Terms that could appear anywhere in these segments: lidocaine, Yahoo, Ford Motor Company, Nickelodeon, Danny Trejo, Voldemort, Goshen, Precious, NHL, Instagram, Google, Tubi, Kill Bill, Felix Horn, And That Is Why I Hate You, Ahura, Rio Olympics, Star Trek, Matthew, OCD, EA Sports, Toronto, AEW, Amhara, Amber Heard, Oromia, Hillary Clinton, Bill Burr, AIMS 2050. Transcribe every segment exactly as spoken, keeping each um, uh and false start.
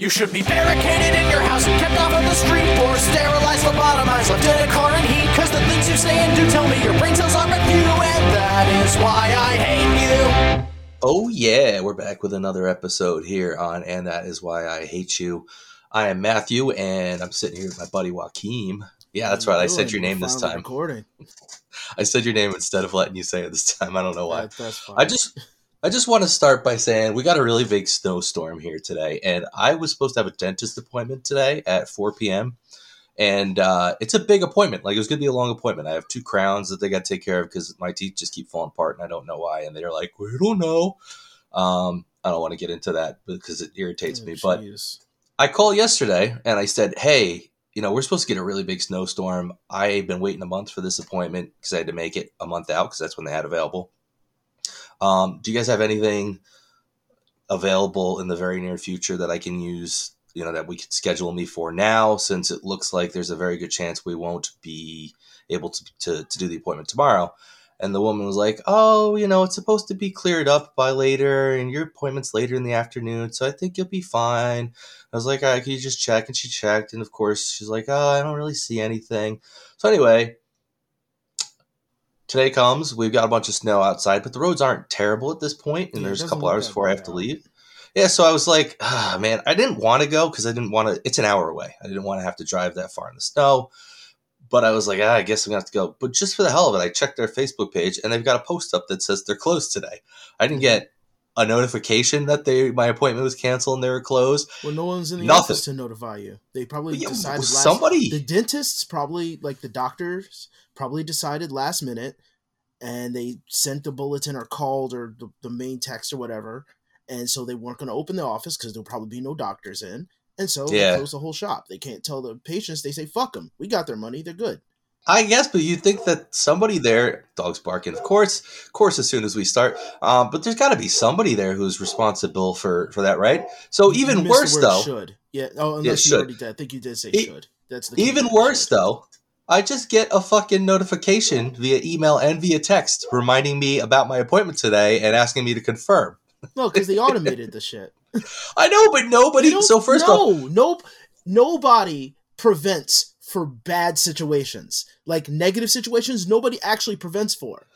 You should be barricaded in your house and kept off of the street, or sterilized, lobotomized, left in a car in heat, cause the things you say and do tell me your brain cells are with you, and that is why I hate you. Oh yeah, we're back with another episode here on And That Is Why I Hate You. I am Matthew, and I'm sitting here with my buddy Joaquim. Yeah, that's right, I said your name this time. Recording. I said your name instead of letting you say it this time, I don't know why. That, that's fine. I just... I just want to start by saying we got a really big snowstorm here today, and I was supposed to have a dentist appointment today at four p.m., and uh, it's a big appointment. Like, it was going to be a long appointment. I have two crowns that they got to take care of because my teeth just keep falling apart, and I don't know why, and they're like, we don't know. Um, I don't want to get into that because it irritates oh, me, geez. But I called yesterday, and I said, hey, you know, we're supposed to get a really big snowstorm. I've been waiting a month for this appointment because I had to make it a month out because that's when they had available. Um, do you guys have anything available in the very near future that I can use, you know, that we could schedule me for now, since it looks like there's a very good chance we won't be able to, to, to do the appointment tomorrow? And the woman was like, oh, you know, it's supposed to be cleared up by later, and your appointment's later in the afternoon, so I think you'll be fine. I was like, all right, can you just check? And she checked. And of course she's like, oh, I don't really see anything. So anyway, today comes, we've got a bunch of snow outside, but the roads aren't terrible at this point, and yeah, there's a couple hours before I have to leave. Yeah, so I was like, ah, man, I didn't want to go because I didn't want to – it's an hour away. I didn't want to have to drive that far in the snow, but I was like, ah, I guess I'm going to have to go. But just for the hell of it, I checked their Facebook page, and they've got a post up that says they're closed today. I didn't get a notification that they my appointment was canceled and they were closed. Well, no one's in the Nothing. office to notify you. They probably yeah, decided last somebody. The dentists probably, like the doctors – probably decided last minute, and they sent the bulletin or called or the, the main text or whatever, and so they weren't going to open the office because there'll probably be no doctors in, and so yeah. they closed the whole shop. They can't tell the patients. They say, fuck them. We got their money. They're good. I guess, but you think that somebody there – dogs barking, of course, of course as soon as we start. Um, but there's got to be somebody there who's responsible for, for that, right? So you even worse, though – should. Yeah. Oh, unless yeah, you should. already did. I think you did say it, should. That's the Even worse, should. though – I just get a fucking notification via email and via text reminding me about my appointment today and asking me to confirm. No, because they automated the shit. I know, but nobody. So first no, off, nope, nobody prevents for bad situations, like negative situations. Nobody actually prevents for.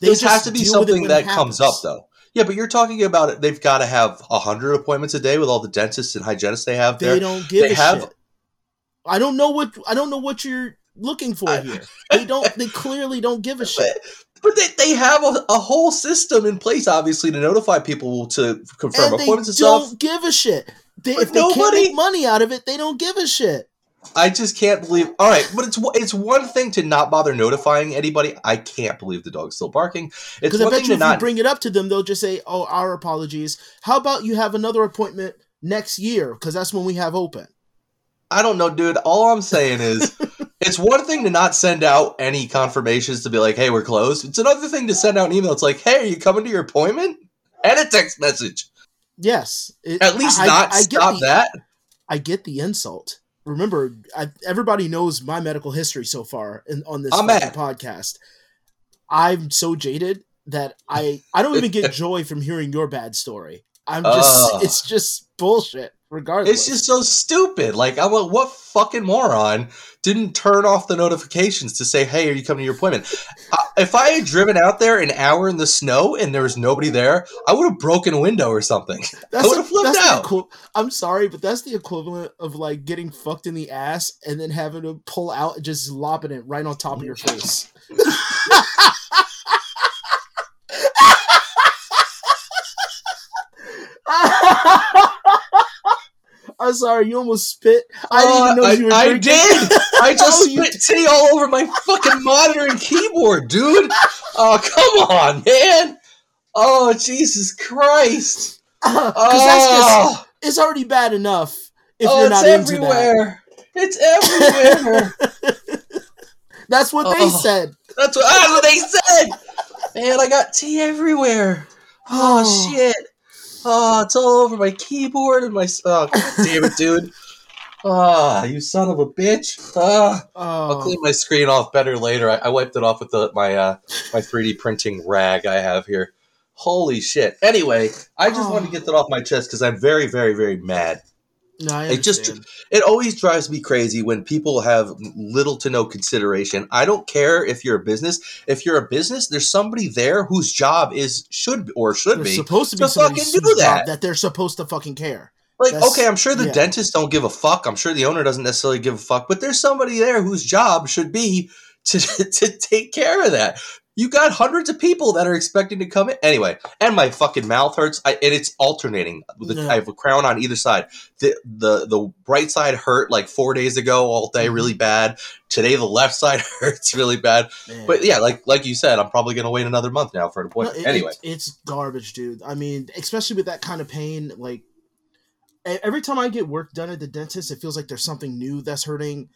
They there has to be something that comes up, though. Yeah, but you're talking about it. They've got to have a hundred appointments a day with all the dentists and hygienists they have. They there. don't give they a have... shit. I don't know what I don't know what you're. looking for here. They don't they clearly don't give a shit. But they, they have a, a whole system in place, obviously, to notify people to confirm and appointments and stuff. They don't give a shit. They, if nobody, they can't make money out of it, they don't give a shit. I just can't believe – all right, but it's it's one thing to not bother notifying anybody. I can't believe the dog's still barking. Because I bet you if not, you bring it up to them, they'll just say, oh, our apologies. How about you have another appointment next year because that's when we have open? I don't know, dude. All I'm saying is – it's one thing to not send out any confirmations to be like, hey, we're closed. It's another thing to send out an email. It's like, hey, are you coming to your appointment? And a text message. Yes. It, At least I, not I, I stop the, that. I get the insult. Remember, I, everybody knows my medical history so far in, on this I'm podcast. I'm so jaded that I, I don't even get joy from hearing your bad story. I'm just, uh, it's just bullshit. Regardless. It's just so stupid. Like, I'm like, what fucking moron didn't turn off the notifications to say, hey, are you coming to your appointment? I, if I had driven out there an hour in the snow and there was nobody there, I would have broken a window or something. That's I would have flipped out. Equi- I'm sorry, but that's the equivalent of, like, getting fucked in the ass and then having to pull out and just lopping it right on top of your face. I'm sorry, you almost spit. I didn't even know uh, you were I, drinking. I did. I just spit tea all over my fucking monitor and keyboard, dude. Oh, come on, man. Oh, Jesus Christ. Uh, oh. That's just, it's already bad enough if oh, you're not into that. It's everywhere. It's everywhere. That's what oh, they said. That's what, that's what they said. Man, I got tea everywhere. Oh, oh. shit. Oh, it's all over my keyboard and my... Oh, God damn it, dude. Oh, you son of a bitch. Oh. Oh. I'll clean my screen off better later. I, I wiped it off with the, my uh, my three D printing rag I have here. Holy shit. Anyway, I just oh. wanted to get that off my chest because I'm very, very, very mad No, I understand. It just, it always drives me crazy when people have little to no consideration. I don't care if you're a business. If you're a business, there's somebody there whose job is should or should there's be supposed to be to fucking do that. That they're supposed to fucking care. Like, that's, okay, I'm sure the yeah. dentists don't give a fuck. I'm sure the owner doesn't necessarily give a fuck. But there's somebody there whose job should be to to take care of that. You got hundreds of people that are expecting to come in. Anyway, and my fucking mouth hurts. I, and it's alternating. The, yeah. I have a crown on either side. The, the the right side hurt like four days ago all day really bad. Today the left side hurts really bad. Man. But yeah, like like you said, I'm probably going to wait another month now for an appointment. No, it, anyway. It, it's garbage, dude. I mean, especially with that kind of pain. Like every time I get work done at the dentist, it feels like there's something new that's hurting.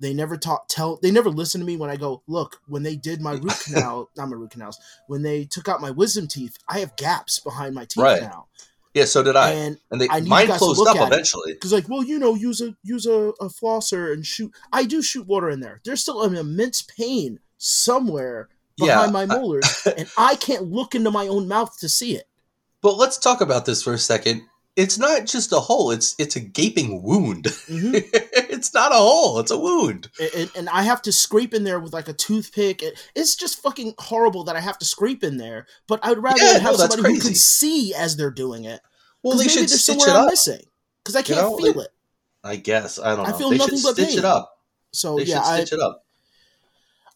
They never talk, tell, they never listen to me when I go, look, when they did my root canal, not my root canals, when they took out my wisdom teeth, I have gaps behind my teeth right. now. Yeah, so did I. And, and they, I mine closed up eventually. Because like, well, you know, use a use a, a flosser and shoot. I do shoot water in there. There's still an immense pain somewhere behind yeah, my molars, I, and I can't look into my own mouth to see it. But let's talk about this for a second. It's not just a hole. It's it's a gaping wound. Mm-hmm. It's not a hole. It's a wound. And, and I have to scrape in there with like a toothpick. It's just fucking horrible that I have to scrape in there. But I'd rather yeah, have no, somebody crazy. who can see as they're doing it. Well, they should stitch it up. Because I can't you know, feel they, it. I guess. I don't know. I feel they nothing should but stitch pain. it up. So they yeah, stitch I, it up.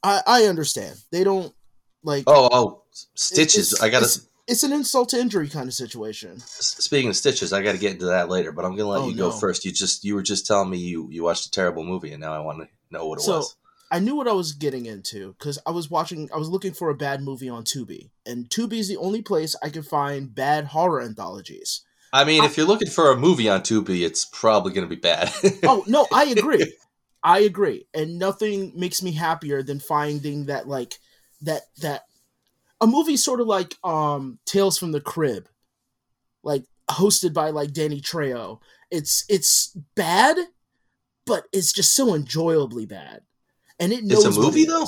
I, I understand. They don't like. Oh, oh, stitches. I got to. It's an insult to injury kind of situation. Speaking of stitches, I got to get into that later, but I'm going to let oh, you go no. first. You just you were just telling me you, you watched a terrible movie, and now I want to know what it so, was. So I knew what I was getting into because I was watching. I was looking for a bad movie on Tubi, and Tubi is the only place I can find bad horror anthologies. I mean, I, if you're looking for a movie on Tubi, it's probably going to be bad. Oh no, I agree. I agree, and nothing makes me happier than finding that like that that. A movie sort of like um, Tales from the Crib, like hosted by like Danny Trejo. It's it's bad, but it's just so enjoyably bad. And it knows it's a movie though.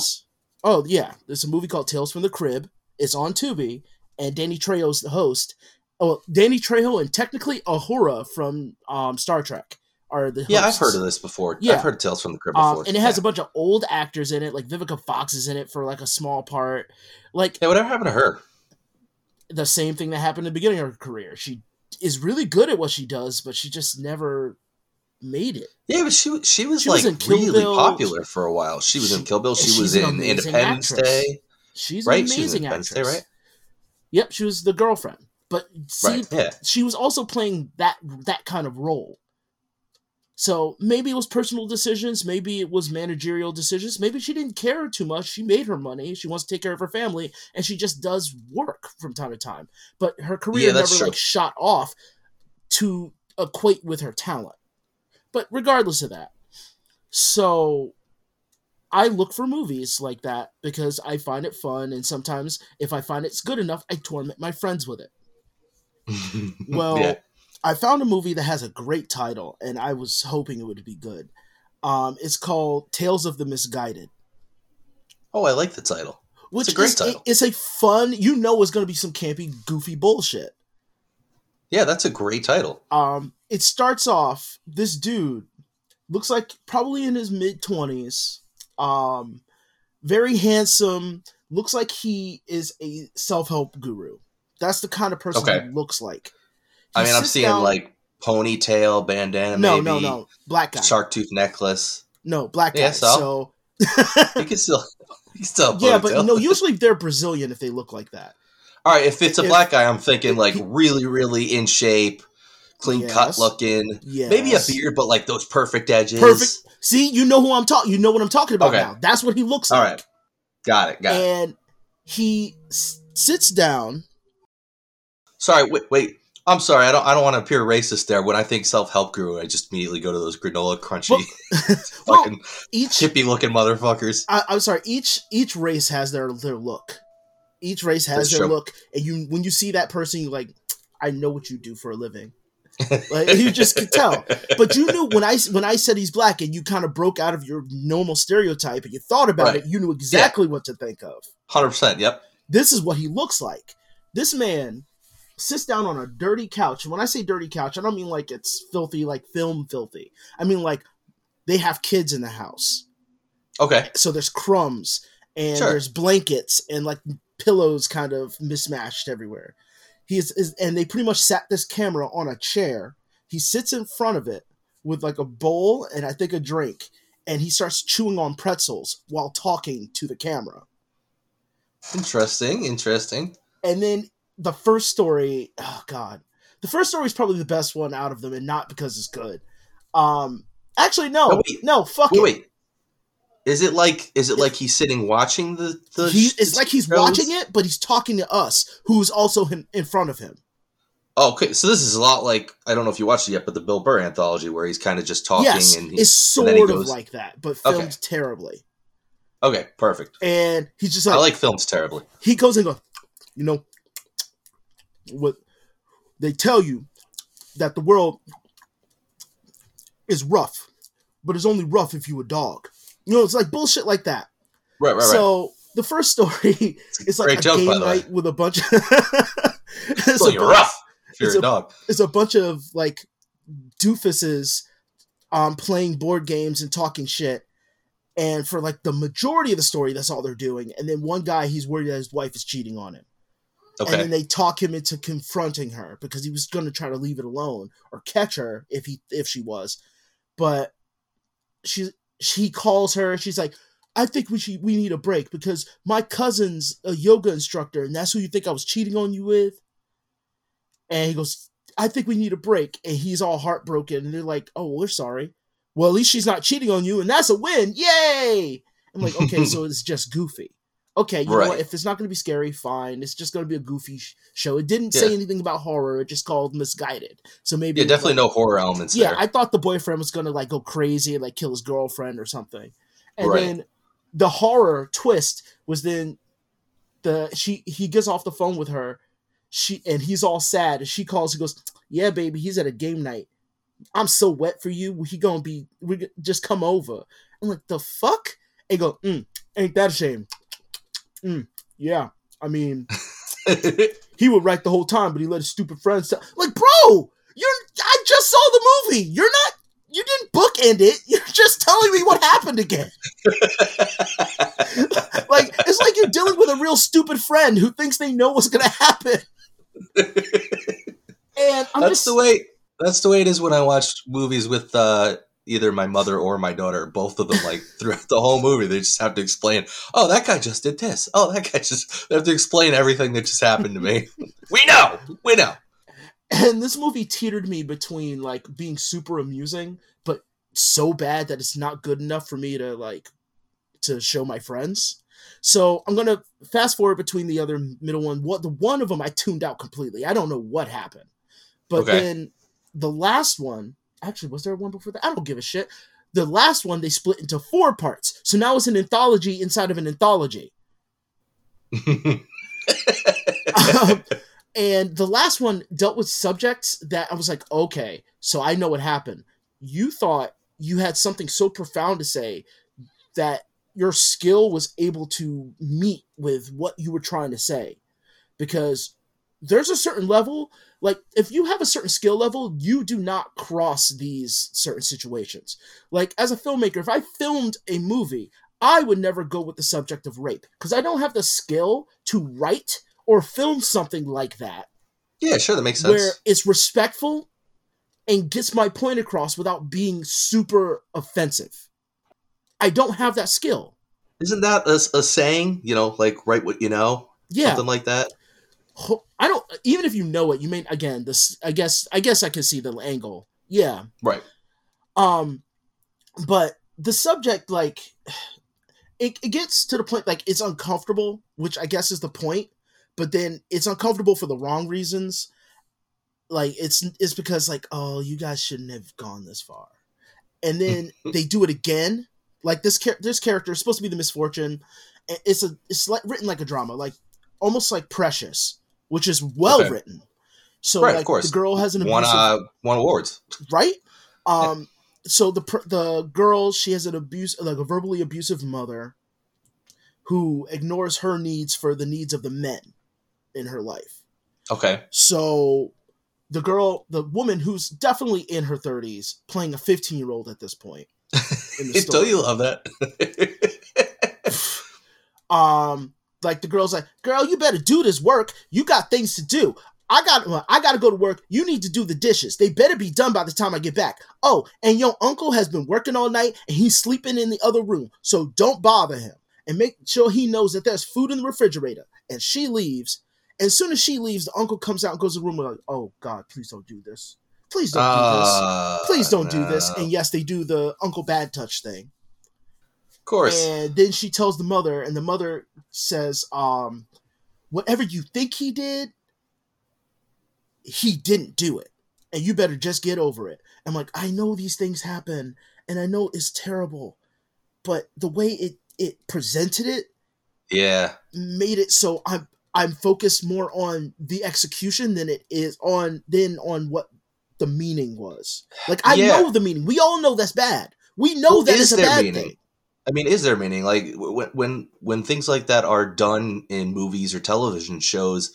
Oh yeah, there's a movie called Tales from the Crib. It's on Tubi, and Danny Trejo's the host. Oh, Danny Trejo and technically Ahura from um, Star Trek are the hosts. Yeah, I've heard of this before. Yeah. I've heard of Tales from the Crib before. Um, and it has yeah. a bunch of old actors in it, like Vivica Fox is in it for like a small part. Like, yeah, whatever happened to her? The same thing that happened at the beginning of her career. She is really good at what she does, but she just never made it. Yeah, but she she was she like was really Bill. popular for a while. She was she, in Kill Bill. She was in Independence actress. Day. She's right? an amazing she was in actress. Day, right? Yep, she was the girlfriend. But see, right, yeah. she was also playing that that kind of role. So maybe it was personal decisions. Maybe it was managerial decisions. Maybe she didn't care too much. She made her money. She wants to take care of her family, and she just does work from time to time. But her career yeah, never true. like shot off to equate with her talent. But regardless of that, so I look for movies like that because I find it fun, and sometimes if I find it's good enough, I torment my friends with it. Well. Yeah. I found a movie that has a great title, and I was hoping it would be good. Um, it's called Tales of the Misguided. Oh, I like the title. Which it's a great is, title. It's a fun, you know it's going to be some campy, goofy bullshit. Yeah, that's a great title. Um, it starts off, this dude looks like probably in his mid-twenties, um, very handsome, looks like he is a self-help guru. That's the kind of person okay. he looks like. He I mean, I'm seeing down. like ponytail, bandana, no, maybe. No, no, no. Black guy. Shark tooth necklace. No, black guy. Yeah, so. so... you can still, you can still have yeah, ponytail. But no, usually they're Brazilian if they look like that. All right, if it's a if, black guy, I'm thinking like he, really, really in shape, clean yes, cut looking. Yes. Maybe a beard, but like those perfect edges. Perfect. See, you know who I'm talking. You know what I'm talking about okay. now. That's what he looks All like. All right. Got it. Got and it. And he s- sits down. Sorry. Wait. Wait. I'm sorry, I don't. I don't want to appear racist there. When I think self-help guru, I just immediately go to those granola crunchy, well, fucking well, chippy-looking motherfuckers. I, I'm sorry. Each each race has their, their look. Each race has That's their true. look, and you when you see that person, you're like, I know what you do for a living. Like you just could tell. But you knew when I when I said he's black, and you kind of broke out of your normal stereotype, and you thought about right. it. You knew exactly yeah. what to think of. one hundred percent. Yep. This is what he looks like. This man sits down on a dirty couch. And when I say dirty couch, I don't mean like it's filthy, like film filthy. I mean like they have kids in the house. Okay. So there's crumbs and sure. there's blankets and like pillows kind of mismatched everywhere. He is, is, and they pretty much sat this camera on a chair. He sits in front of it with like a bowl and I think a drink, and he starts chewing on pretzels while talking to the camera. Interesting, interesting. And then the first story, oh God, the first story is probably the best one out of them, and not because it's good. Um, actually, no, no, wait, no fuck wait, it. Wait, is it like is it it's, like he's sitting watching the? the he, it's like he's shows? watching it, but he's talking to us, who's also in, in front of him. Oh, okay, so this is a lot like, I don't know if you watched it yet, but the Bill Burr anthology where he's kind of just talking. Yes, and he, it's sort and he goes, of like that, but filmed okay. terribly. Okay, perfect. And he's just like... I like films terribly. He goes and goes, you know, what they tell you that the world is rough, but it's only rough if you a dog. You know, it's like bullshit like that. Right, right, right. So the first story is like a joke, game night with a bunch of... it's well, a you're bunch, rough. It's a, dog. It's a bunch of like doofuses um, playing board games and talking shit. And for like the majority of the story, that's all they're doing. And then one guy, he's worried that his wife is cheating on him. Okay. And then they talk him into confronting her because he was going to try to leave it alone or catch her if he if she was. But she she calls her. She's like, I think we should, we need a break because my cousin's a yoga instructor and that's who you think I was cheating on you with. And he goes, I think we need a break. And he's all heartbroken. And they're like, oh, we're sorry. Well, at least she's not cheating on you. And that's a win. Yay. I'm like, okay, so it's just goofy. Okay, you right. know what? If it's not going to be scary, fine. It's just going to be a goofy sh- show. It didn't yeah. say anything about horror. It just called Misguided. So maybe. Yeah, definitely like, no horror elements yeah, there. Yeah, I thought the boyfriend was going to like go crazy and like kill his girlfriend or something. And right. then the horror twist was then the she he gets off the phone with her. She and he's all sad, and she calls. He goes, "Yeah, baby, he's at a game night. I'm so wet for you. He gonna be. We just come over." I'm like, "The fuck?" And go, mm, "Ain't that a shame?" Mm, yeah, I mean, he would write the whole time, but he let his stupid friends tell. Like, bro, you're. I just saw the movie. You're not. You didn't bookend it. You're just telling me what happened again. Like, it's like you're dealing with a real stupid friend who thinks they know what's gonna happen. And I'm that's just, the way that's the way it is when I watch movies with uh, either my mother or my daughter, both of them. Like throughout the whole movie, they just have to explain. Oh, that guy just did this. Oh, that guy just. They have to explain everything that just happened to me. We know. We know. And this movie teetered me between like being super amusing, but so bad that it's not good enough for me to like to show my friends. So I'm gonna fast forward between the other middle one. What the one of them I tuned out completely. I don't know what happened. But okay. then the last one, actually, was there one before that? I don't give a shit. The last one they split into four parts. So now it's an anthology inside of an anthology. um, and the last one dealt with subjects that I was like, okay, so I know what happened. You thought you had something so profound to say that your skill was able to meet with what you were trying to say, because there's a certain level, like if you have a certain skill level, you do not cross these certain situations. Like as a filmmaker, if I filmed a movie, I would never go with the subject of rape because I don't have the skill to write or film something like that. Yeah, sure. That makes sense. Where it's respectful and gets my point across without being super offensive. I don't have that skill. Isn't that a, a saying? You know, like write what you know, yeah, something like that. I don't. Even if you know it, you may again. This, I guess. I guess I can see the angle. Yeah, right. Um, but the subject, like, it, it gets to the point, like it's uncomfortable, which I guess is the point. But then it's uncomfortable for the wrong reasons. Like it's it's because like, oh, you guys shouldn't have gone this far, and then they do it again. Like this, char- this character is supposed to be the misfortune. It's a, it's like, written like a drama, like almost like Precious, which is well okay. written. So right, like, of course. The girl has an abusive, won, uh, won awards, right? Um, yeah. So the the girl, she has an abuse, like a verbally abusive mother, who ignores her needs for the needs of the men in her life. Okay. So the girl, the woman who's definitely in her thirties, playing a fifteen-year-old at this point. In the story. Don't you love that? um, like the girl's like, girl, you better do this work. You got things to do. I got I got to go to work. You need to do the dishes. They better be done by the time I get back. Oh, and your uncle has been working all night, and he's sleeping in the other room. So don't bother him. And make sure he knows that there's food in the refrigerator. And she leaves. And as soon as she leaves, the uncle comes out and goes to the room and like, oh, God, please don't do this. Please don't uh, do this. Please don't no. do this. And yes, they do the Uncle Bad Touch thing. Of course. And then she tells the mother, and the mother says, um, whatever you think he did, he didn't do it. And you better just get over it. I'm like, I know these things happen. And I know it's terrible. But the way it, it presented it yeah, made it so I'm I'm focused more on the execution than it is on than on what the meaning was. Like I yeah. know the meaning. We all know that's bad. We know well, that is it's there a bad meaning? Thing. I mean, is there meaning? Like when when when things like that are done in movies or television shows,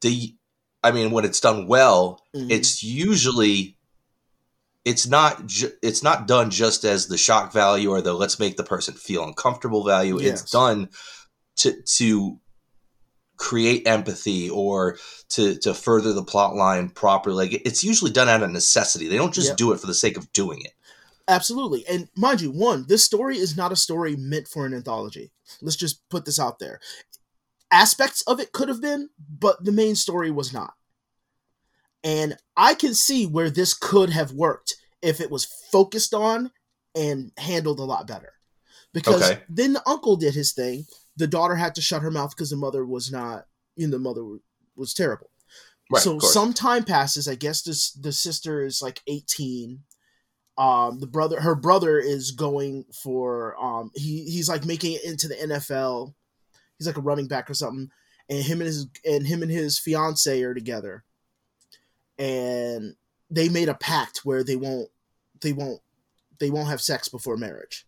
the I mean, when it's done well, mm-hmm. it's usually it's not ju- it's not done just as the shock value or the let's make the person feel uncomfortable value. Yes. It's done to to create empathy or to, to further the plot line properly. Like it's usually done out of necessity. They don't just yep. do it for the sake of doing it. Absolutely. And mind you, one, this story is not a story meant for an anthology. Let's just put this out there. Aspects of it could have been, but the main story was not. And I can see where this could have worked if it was focused on and handled a lot better. Because okay. then the uncle did his thing. The daughter had to shut her mouth because the mother was not, you know, the mother was terrible. Right, so some time passes. I guess this, the sister is like eighteen. Um, the brother, her brother is going for, um, he, he's like making it into the N F L. He's like a running back or something. And him and his, and him and his fiance are together. And they made a pact where they won't, they won't, they won't have sex before marriage.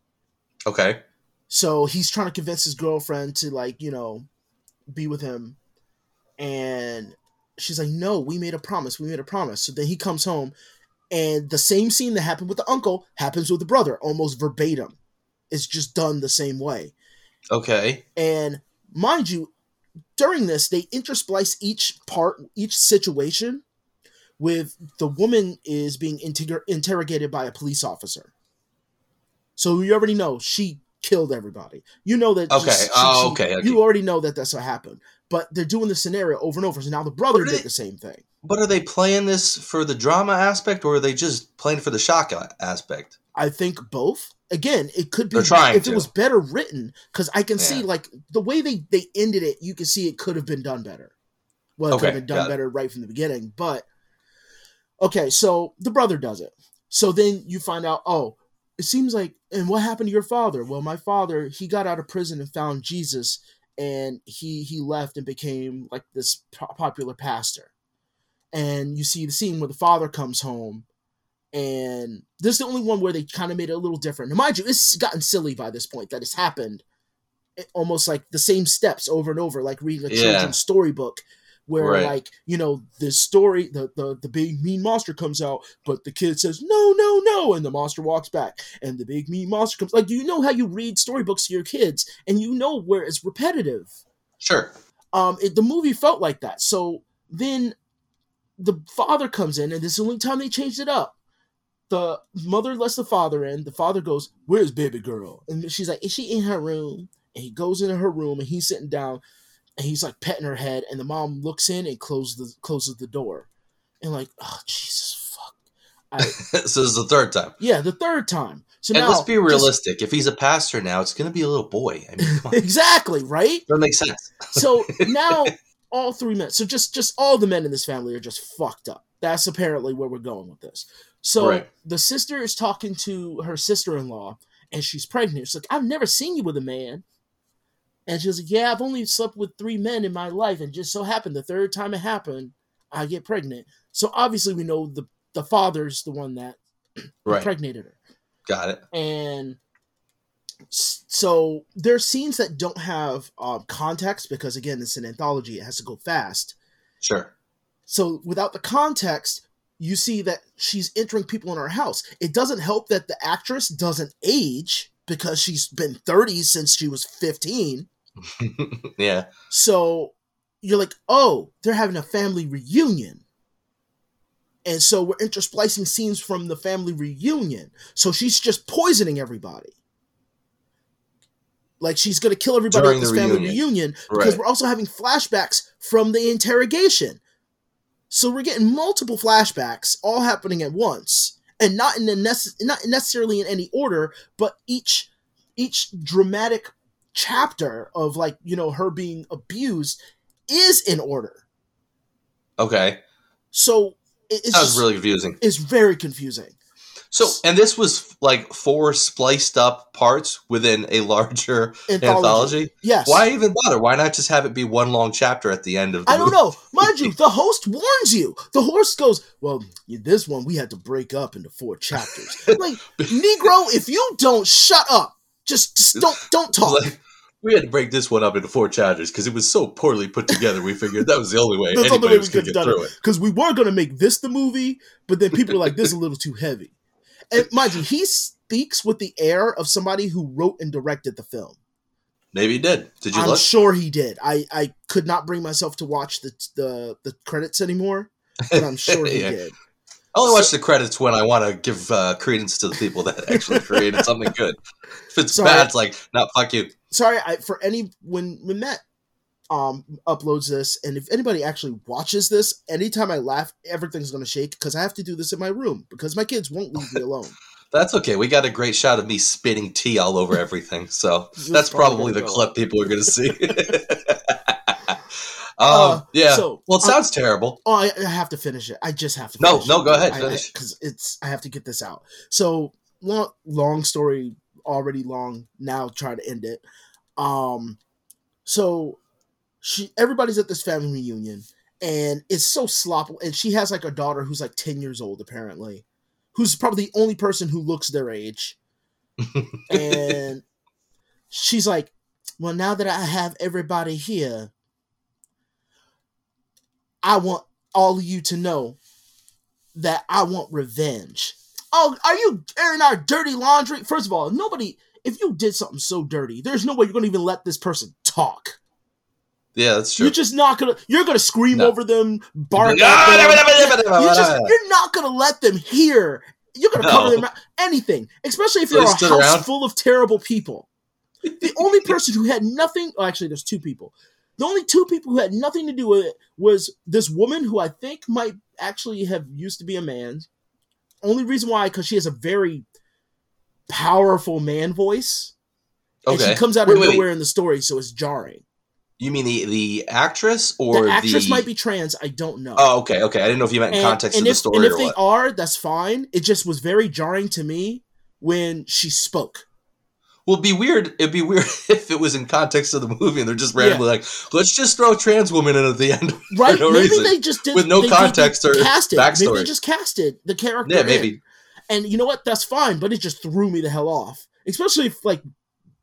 Okay. So he's trying to convince his girlfriend to, like, you know, be with him. And she's like, no, we made a promise. We made a promise. So then he comes home, and the same scene that happened with the uncle happens with the brother, almost verbatim. It's just done the same way. Okay. And mind you, during this, they intersplice each part, each situation with the woman is being inter- interrogated by a police officer. So you already know she killed everybody. You know that. Okay. Just, she, oh, okay, she, okay. You already know that that's what happened. But they're doing the scenario over and over. So now the brother did they, the same thing. But are they playing this for the drama aspect, or are they just playing for the shock aspect? I think both. Again, it could be trying if to. It was better written, because I can yeah. see like the way they, they ended it. You can see it could have been done better. Well, it okay, could have been done better it. right from the beginning. But okay, so the brother does it. So then you find out. Oh. It seems like, and what happened to your father? Well, my father, he got out of prison and found Jesus, and he he left and became like this popular pastor. And you see the scene where the father comes home, and this is the only one where they kind of made it a little different. Now, mind you, it's gotten silly by this point that it's happened it, almost like the same steps over and over, like reading a yeah. children's storybook. Where, right. like, you know, the story, the, the, the big mean monster comes out, but the kid says, no, no, no, and the monster walks back, and the big mean monster comes. Like, you know how you read storybooks to your kids, and you know where it's repetitive. Sure. Um, it, the movie felt like that. So then the father comes in, and this is the only time they changed it up. The mother lets the father in. The father goes, where's baby girl? And she's like, is she in her room? And he goes into her room, and he's sitting down. And he's like petting her head, and the mom looks in and closes the closes the door, and like, oh Jesus fuck! I, so this is the third time. Yeah, the third time. So and now, let's be realistic. Just, if he's a pastor now, it's going to be a little boy. I mean, come on. Exactly right. That makes sense. So now all three men. So just just all the men in this family are just fucked up. That's apparently where we're going with this. So right. the sister is talking to her sister-in-law, and she's pregnant. She's like, I've never seen you with a man. And she was like, yeah, I've only slept with three men in my life, and just so happened the third time it happened, I get pregnant. So obviously we know the, the father's the one that right. impregnated her. Got it. And so there are scenes that don't have um, context because, again, it's an anthology. It has to go fast. Sure. So without the context, you see that she's entering people in her house. It doesn't help that the actress doesn't age because she's been thirty since she was fifteen. Yeah. So you're like, oh, they're having a family reunion. And so we're intersplicing scenes from the family reunion. So she's just poisoning everybody. Like, she's going to kill everybody at this family reunion, reunion because right. we're also having flashbacks from the interrogation. So we're getting multiple flashbacks all happening at once, and not in the nece- not necessarily in any order, but each each dramatic chapter of, like, you know, her being abused is in order. Okay. So it's that was just, really confusing. It's very confusing. So, and this was like four spliced up parts within a larger anthology. anthology? Yes. Why even bother? Why not just have it be one long chapter at the end of the I movie? Don't know. Mind you, the host warns you. The host goes, well, this one we had to break up into four chapters. Like, Negro, if you don't shut up, just, just don't don't talk. Like, we had to break this one up into four chapters because it was so poorly put together. We figured that was the only way anybody way was going to get through it. Because we were going to make this the movie, but then people were like, this is a little too heavy. And mind you, he speaks with the air of somebody who wrote and directed the film. Maybe he did. Did you I'm look? Sure he did. I, I could not bring myself to watch the the, the credits anymore, but I'm sure he yeah. did. I only so, watch the credits when I want to give uh, credence to the people that actually created something good. If it's sorry, bad, it's like, no, fuck you. Sorry, I, for any when, when Matt um, uploads this, and if anybody actually watches this, anytime I laugh, everything's going to shake because I have to do this in my room because my kids won't leave me alone. That's okay. We got a great shot of me spitting tea all over everything, so that's probably, probably the clip people are going to see. um, uh, yeah. So, well, it sounds I, terrible. Oh, I, I have to finish it. I just have to finish No, no, it. Go ahead. Finish. Because it's, I have to get this out. So, long, long story, already long, now try to end it. Um, so... She, everybody's at this family reunion, and it's so sloppy. And she has, like, a daughter who's, like, ten years old, apparently, who's probably the only person who looks their age. And she's like, well, now that I have everybody here, I want all of you to know that I want revenge. Oh, are you airing our dirty laundry? First of all, nobody, if you did something so dirty, there's no way you're going to even let this person talk. Yeah, that's true. You're just not gonna. You're gonna scream no. over them, bark no, at them. No, no, no, no, you're, just, you're not gonna let them hear. You're gonna no. cover them. Anything, especially if so you're a house around? full of terrible people. The only person who had nothing. Oh, actually, there's two people. The only two people who had nothing to do with it was this woman who I think might actually have used to be a man. Only reason why, because she has a very powerful man voice, okay. and she comes out wait, of wait, nowhere wait. in the story, so it's jarring. You mean the, the actress or the... actress the... might be trans. I don't know. Oh, okay, okay. I didn't know if you meant in and, context and of if, the story and if or they what. Are, that's fine. It just was very jarring to me when she spoke. Well, it'd be weird. It'd be weird if it was in context of the movie and they're just randomly yeah. like, let's just throw a trans woman in at the end. Right? No maybe reason. They just did... With no they, context they, they or casted. backstory. Maybe they just casted the character Yeah, maybe. In. And you know what? That's fine, but it just threw me the hell off. Especially if, like,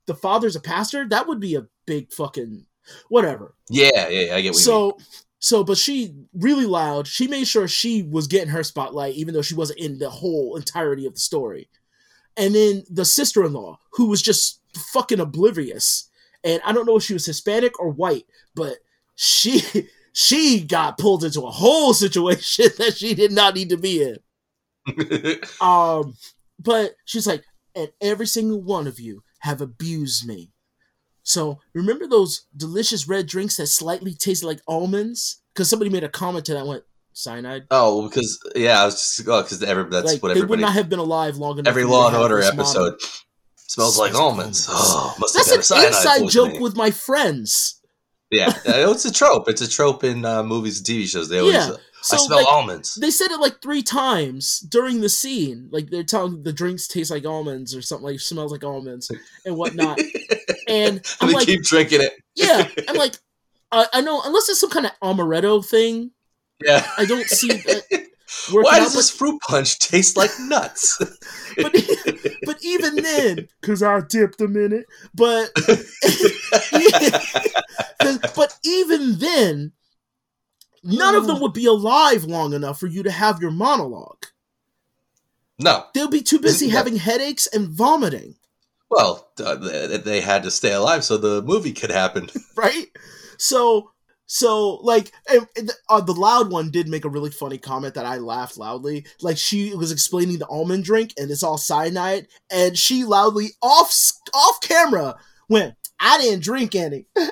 the father's a pastor. That would be a big fucking... Whatever. Yeah, yeah, I get what so, you mean. So, but she, really loud, she made sure she was getting her spotlight, even though she wasn't in the whole entirety of the story. And then the sister-in-law, who was just fucking oblivious. And I don't know if she was Hispanic or white, but she she got pulled into a whole situation that she did not need to be in. um, But she's like, and every single one of you have abused me. So, remember those delicious red drinks that slightly tasted like almonds? Because somebody made a comment to that and went, cyanide? Oh, because, yeah, I was just, oh, because that's like, what everybody... They would not have been alive long enough. Every Law and Order episode smells like almonds. Oh, must have been a cyanide poisoning. That's an inside joke with my friends. Yeah, it's a trope. It's a trope in uh, movies and T V shows. They always, yeah. uh, so, I smell like, almonds. They said it like three times during the scene. Like, they're telling the drinks taste like almonds or something, like smells like almonds and whatnot. And I'm they like, keep drinking it. Yeah, I'm like, uh, I know, unless it's some kind of amaretto thing. Yeah, I don't see that. Why does this like... fruit punch taste like nuts? but, but even then, because I dipped them in it. But but even then, none of them would be alive long enough for you to have your monologue. No. They'll be too busy having headaches and vomiting. Well, uh, they had to stay alive so the movie could happen. Right? So, so like, and, and, uh, the loud one did make a really funny comment that I laughed loudly. Like, she was explaining the almond drink, and it's all cyanide, and she loudly, off off camera, went, I didn't drink any. she,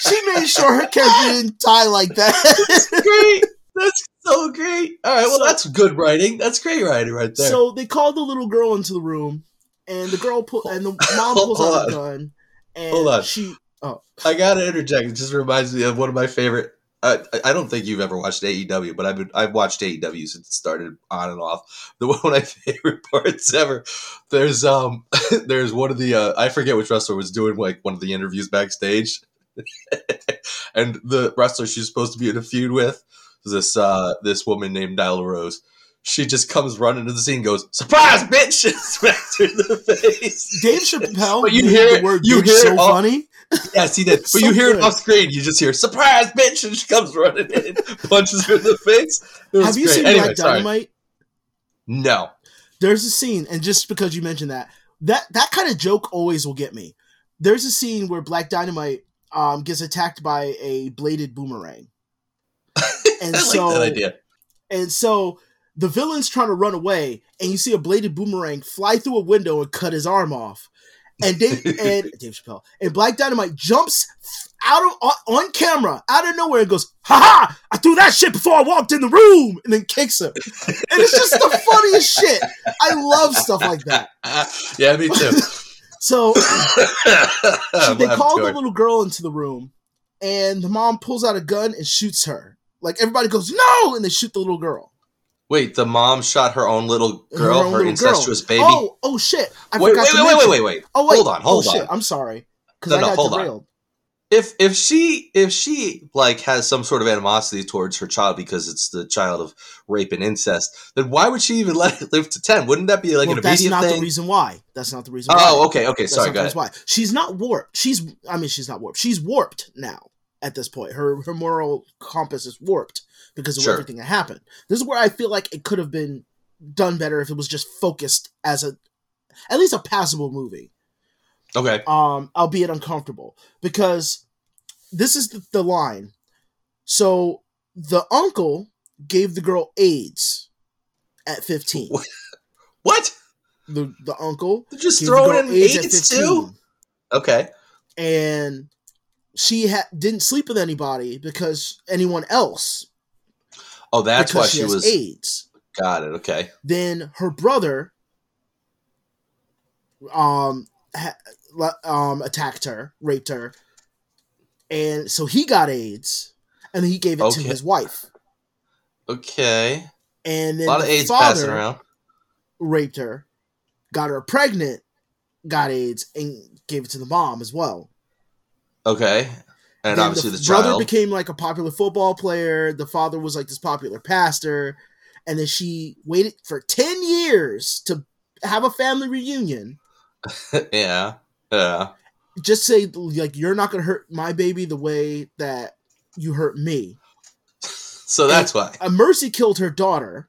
she made sure her character didn't die like that. That's great. That's so great. All right, well, so, that's good writing. That's great writing right there. So they called the little girl into the room, and the girl pull, and the mom pulls out a gun. And Hold on. She, oh. I got to interject. It just reminds me of one of my favorite. I, I don't think you've ever watched A E W, but I've been, I've watched A E W since it started on and off. The one of my favorite parts ever. There's um there's one of the uh, I forget which wrestler was doing like one of the interviews backstage, and the wrestler she's supposed to be in a feud with, this uh this woman named Nyla Rose. She just comes running to the scene and goes, "Surprise, bitch!" and smacks her in the face. Dave Chappelle, but you hear the word you hear so it all- funny. Yes, he did. But so you hear good. It off screen. You just hear, "Surprise, bitch!" And she comes running in, punches her in the face. Have you great. seen anyway, Black Dynamite? Sorry. No. There's a scene, and just because you mentioned that, that, that kind of joke always will get me. There's a scene where Black Dynamite um, gets attacked by a bladed boomerang. And I so, like that idea. And so the villain's trying to run away, and you see a bladed boomerang fly through a window and cut his arm off. And Dave and Dave Chappelle and Black Dynamite jumps out of on, on camera out of nowhere and goes, "Ha ha! I threw that shit before I walked in the room," and then kicks him. And it's just the funniest shit. I love stuff like that. Yeah, me too. So she, they call the little girl into the room, and the mom pulls out a gun and shoots her. Like, everybody goes, "No!" and they shoot the little girl. Wait, the mom shot her own little girl, her, her little incestuous girl. baby. Oh, oh shit! I wait, forgot wait, to wait, wait, wait, wait, wait. Oh, wait. Hold on, hold oh, on. Shit. I'm sorry. No, I no, got hold derailed. on. If if she if she like has some sort of animosity towards her child because it's the child of rape and incest, then why would she even let it live to ten? Wouldn't that be like well, an obedient thing? That's not thing? the reason why. That's not the reason. why. Oh, okay, okay, that's sorry, guys. Why she's not warped? She's I mean, she's not warped. She's warped now. At this point, her her moral compass is warped because of sure. everything that happened. This is where I feel like it could have been done better if it was just focused as a, at least a passable movie. Okay. Um, albeit uncomfortable, because this is the, the line. So the uncle gave the girl AIDS at fifteen. What? The the uncle They're just throwing in AIDS, AIDS at fifteen. Too? Okay. And she ha- didn't sleep with anybody because anyone else. Oh, that's why she, she was AIDS. Got it. Okay. Then her brother, um, ha- um, attacked her, raped her, and so he got AIDS, and then he gave it okay. to his wife. Okay. And then a lot of AIDS passing around. Raped her, got her pregnant, got AIDS, and gave it to the mom as well. Okay, and then obviously the, the brother child. became like a popular football player. The father was like this popular pastor, and then she waited for ten years to have a family reunion. yeah, yeah. Just say like, "You're not gonna hurt my baby the way that you hurt me." So that's and why a mercy killed her daughter.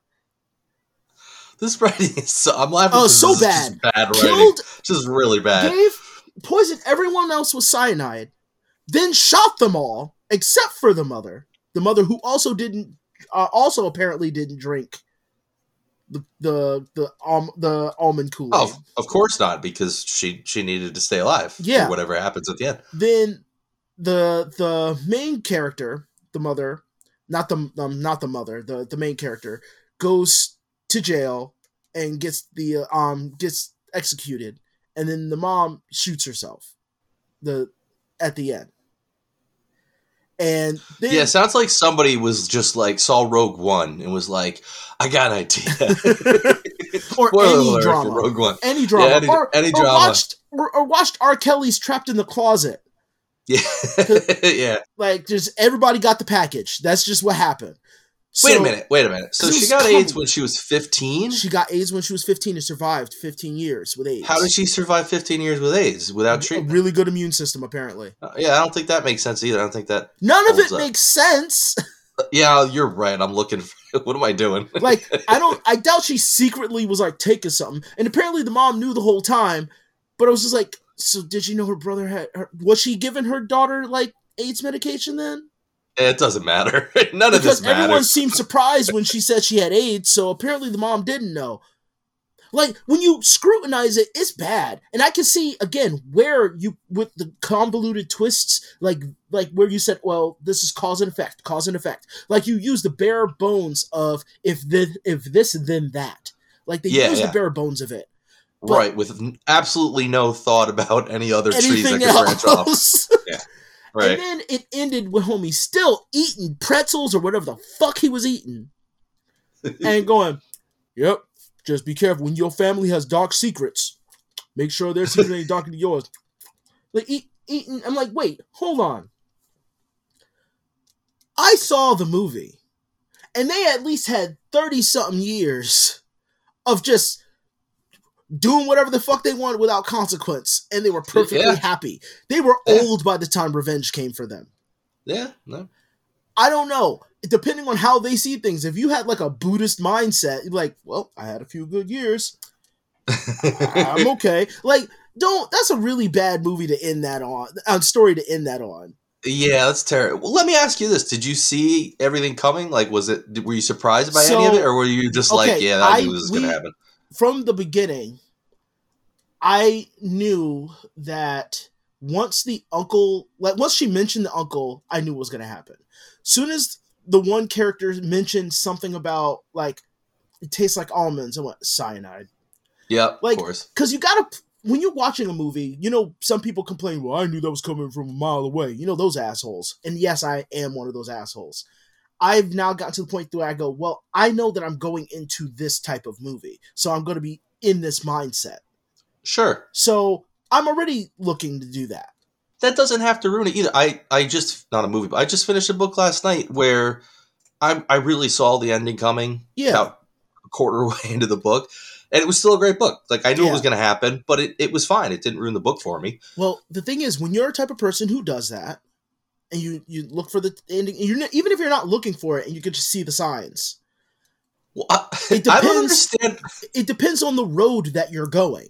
This writing is so I'm laughing. Oh, so bad. Just bad writing. Killed, just really bad. Gave, poisoned everyone else with cyanide. Then shot them all, except for the mother. The mother who also didn't, uh, also apparently didn't drink the the the, um, the almond Kool-Aid. Oh, of course not, because she she needed to stay alive. Yeah, for whatever happens at the end. Then the the main character, the mother, not the um, not the mother, the the main character goes to jail and gets the uh, um gets executed, and then the mom shoots herself. The at the end. And then, yeah, it sounds like somebody was just like saw Rogue One and was like, "I got an idea." or any drama, Rogue One. any drama, yeah, any, or, any or drama, watched, or, or watched R. Kelly's Trapped in the Closet. Yeah, yeah. Like, just everybody got the package. That's just what happened. So, wait a minute, wait a minute. So she got AIDS when she was fifteen? She got AIDS when she was fifteen and survived fifteen years with AIDS. How did she survive fifteen years with AIDS without treatment? A really good immune system, apparently. Uh, yeah, I don't think that makes sense either. I don't think that... None of it up. makes sense! Yeah, you're right. I'm looking for... What am I doing? Like, I don't... I doubt she secretly was, like, taking something. And apparently the mom knew the whole time. But I was just like, so did you know her brother had... Her, was she giving her daughter, like, AIDS medication then? It doesn't matter. None because of this matters. Because everyone seemed surprised when she said she had AIDS, so apparently the mom didn't know. Like, when you scrutinize it, it's bad. And I can see, again, where you, with the convoluted twists, like like where you said, well, this is cause and effect, cause and effect. Like, you use the bare bones of if, the, if this, then that. Like, they yeah, use yeah. the bare bones of it. But right, with absolutely no thought about any other trees that could else. branch off. Yeah. Right. And then it ended with homie still eating pretzels or whatever the fuck he was eating. And going, yep, just be careful. When your family has dark secrets, make sure their secret ain't darker than yours. Like, eat, eating. I'm like, wait, hold on. I saw the movie, and they at least had thirty-something years of just doing whatever the fuck they wanted without consequence, and they were perfectly yeah. happy. They were yeah. old by the time revenge came for them. Yeah, no. I don't know. Depending on how they see things, if you had like a Buddhist mindset, you're like, well, I had a few good years. I- I'm okay. Like, don't, that's a really bad movie to end that on, a story to end that on. Yeah, that's terrible. Well, let me ask you this. Did you see everything coming? Like, was it, were you surprised by so, any of it? Or were you just okay, like, yeah, I knew this was going to happen? From the beginning, I knew that once the uncle, like once she mentioned the uncle, I knew what was going to happen. Soon as the one character mentioned something about like it tastes like almonds, I went cyanide. Yeah, like, of course. Because you gotta, when you're watching a movie, you know some people complain, "Well, I knew that was coming from a mile away." You know those assholes, and yes, I am one of those assholes. I've now gotten to the point where I go, well, I know that I'm going into this type of movie, so I'm going to be in this mindset. Sure. So I'm already looking to do that. That doesn't have to ruin it either. I, I just, not a movie, but I just finished a book last night where I I really saw the ending coming. Yeah. About a quarter way into the book. And it was still a great book. Like, I knew yeah. it was going to happen, but it, it was fine. It didn't ruin the book for me. Well, the thing is, when you're a type of person who does that, and you, you look for the ending, and you're not, even if you're not looking for it, and you can just see the signs. Well, I, it depends, I don't understand. It depends on the road that you're going.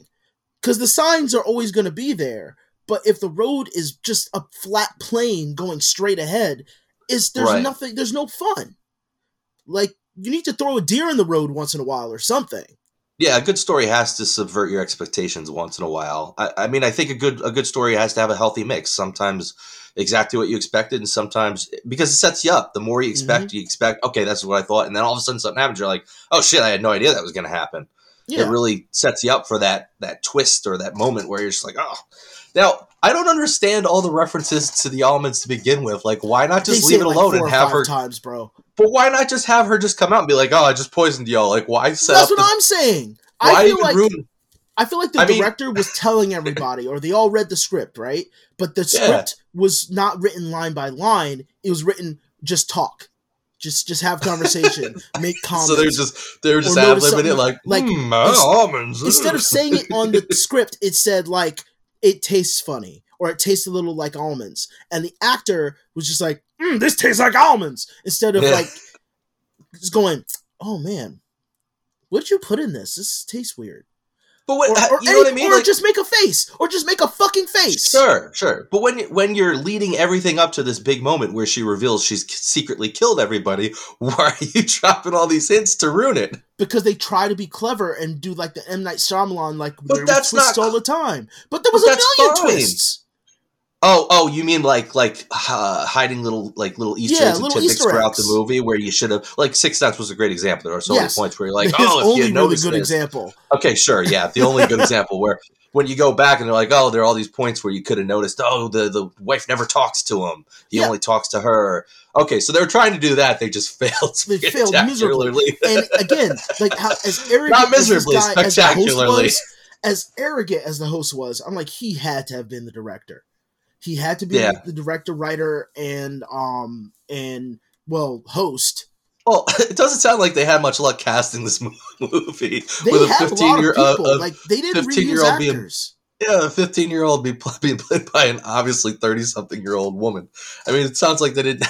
Because the signs are always going to be there, but if the road is just a flat plane going straight ahead, is there's right. nothing, there's no fun. Like, you need to throw a deer in the road once in a while or something. Yeah, a good story has to subvert your expectations once in a while. I, I mean, I think a good a good story has to have a healthy mix. Sometimes exactly what you expected, and sometimes because it sets you up. The more you expect, mm-hmm. you expect, okay, that's what I thought. And then all of a sudden something happens. You're like, oh, shit, I had no idea that was going to happen. Yeah. It really sets you up for that that twist or that moment where you're just like, oh. Now, I don't understand all the references to the almonds to begin with. Like, why not just leave it like alone four and or have five her times, bro? But why not just have her just come out and be like, "Oh, I just poisoned y'all." Like, why set That's up what the, I'm saying. I feel like room? I feel like the I director mean... was telling everybody, or they all read the script, right? But the script yeah. was not written line by line. It was written just talk, just just have conversation, make comments. So they're just they're just ad libbing it, like like mm, ins- almonds. Instead of saying it on the script, it said like it tastes funny, or it tastes a little like almonds, and the actor was just like, Mm, this tastes like almonds, instead of yeah. like just going, oh man, what'd you put in this? This tastes weird. But what, or, or you know any, what I mean? Or like, just make a face, or just make a fucking face. Sure, sure. But when when you're leading everything up to this big moment where she reveals she's secretly killed everybody, why are you dropping all these hints to ruin it? Because they try to be clever and do like the M. Night Shyamalan, like but that's twists not, all the time. But there was but a million fine. twists. Oh, oh! You mean like like uh, hiding little like little Easter yeah, eggs and tidbits throughout the movie where you should have like Sixth Sense was a great example. There are so yes. many points where you're like, it's oh, if you noticed really good this. example. Okay, sure, yeah, the only good example where when you go back and they're like, oh, there are all these points where you could have noticed. Oh, the the wife never talks to him; he yeah. only talks to her. Okay, so they were trying to do that. They just failed. They failed miserably. And again, like how, as arrogant not miserably, as this guy, spectacularly, as, the host was, as arrogant as the host was, I'm like, he had to have been the director. He had to be yeah. the director, writer, and um and well, host Well, it doesn't sound like they had much luck casting this movie they with a fifteen-year-old like, they didn't reuse being actors. Yeah, a fifteen-year-old be being played by an obviously thirty-something-year-old woman. I mean, it sounds like they didn't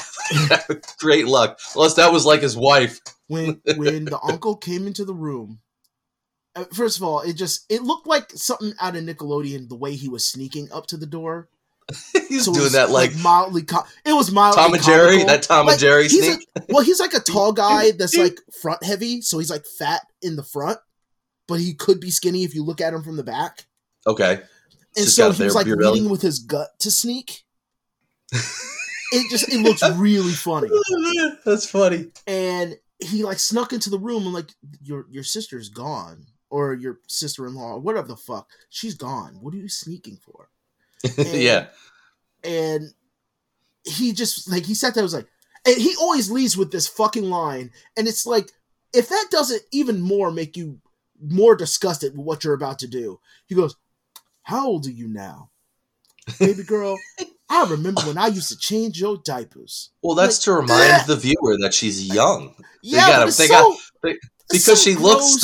have great luck, unless that was like his wife. When when the uncle came into the room, first of all, it just it looked like something out of Nickelodeon. The way he was sneaking up to the door, he's so doing was, that like, like mildly. Com- it was mildly Tom and comical. Jerry. That Tom like, and Jerry sneak. A, well, he's like a tall guy that's like front heavy, so he's like fat in the front, but he could be skinny if you look at him from the back. Okay, and just so he was like leading with his gut to sneak. It just it looks really funny. That's funny. And he like snuck into the room and like your your sister's gone, or your sister-in-law, or whatever the fuck, she's gone. What are you sneaking for? And, yeah. And he just like he sat there and was like, and he always leads with this fucking line, and it's like if that doesn't even more make you more disgusted with what you're about to do, he goes, "How old are you now, baby girl? I remember when I used to change your diapers." Well, that's like, to remind Ugh. the viewer that she's young. Yeah, they gotta, but it's they so, got, they, because so she gross. looks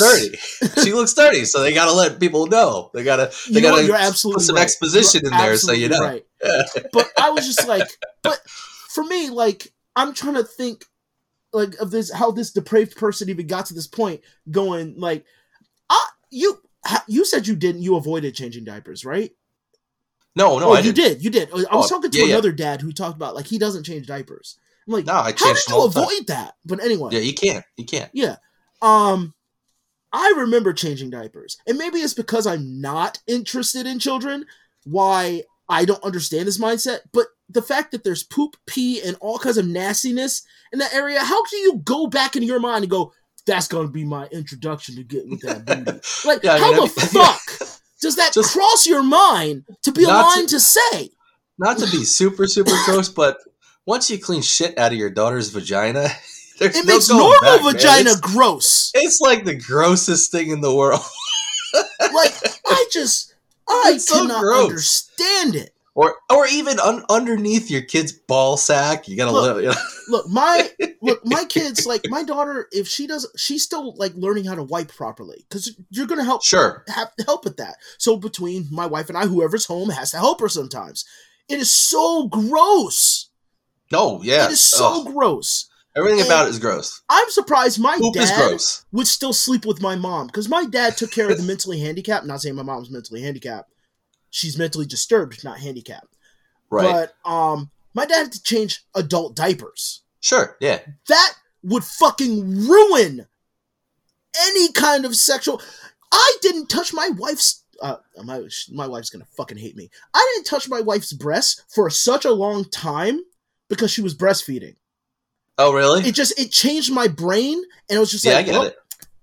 thirty. She looks thirty, so they gotta let people know. They gotta, they you gotta put some right. exposition you're in there, so you know. Right. But I was just like, but for me, like I'm trying to think, like of this, how this depraved person even got to this point. Going like, I, you, you said you didn't, you avoided changing diapers, right? No, no, oh, I you didn't. did. You did. I was oh, talking to yeah, another yeah. dad who talked about like he doesn't change diapers. I'm like, no, I how did you avoid time. that? But anyway, yeah, you can't. You can't. Yeah, um, I remember changing diapers, and maybe it's because I'm not interested in children. Why I don't understand this mindset, but the fact that there's poop, pee, and all kinds of nastiness in that area, how do you go back into your mind and go, "That's gonna be my introduction to getting that booty"? Like, yeah, I mean, how the fuck? Yeah. Does that Just, cross your mind to be a line to, to say? Not to be super, super gross, but once you clean shit out of your daughter's vagina, there's it no makes normal back, vagina it's, gross. It's like the grossest thing in the world. Like, I just, I it's cannot so understand it. Or, or even un- underneath your kid's ball sack, you gotta look. Let, you know. Look, my look, my kids, like my daughter, if she does, she's still like learning how to wipe properly because you're gonna help. Sure, have help with that. So between my wife and I, whoever's home has to help her sometimes. It is so gross. No, oh, yeah, it is so Ugh. gross. Everything and about it is gross. I'm surprised my Poop dad would still sleep with my mom because my dad took care of the mentally handicapped. Not saying my mom's mentally handicapped. She's mentally disturbed, not handicapped. Right. But um, my dad had to change adult diapers. Sure, yeah. That would fucking ruin any kind of sexual... I didn't touch my wife's... Uh, my, my wife's gonna fucking hate me. I didn't touch my wife's breasts for such a long time because she was breastfeeding. Oh, really? It just... It changed my brain, and it was just yeah, like, I get oh, it.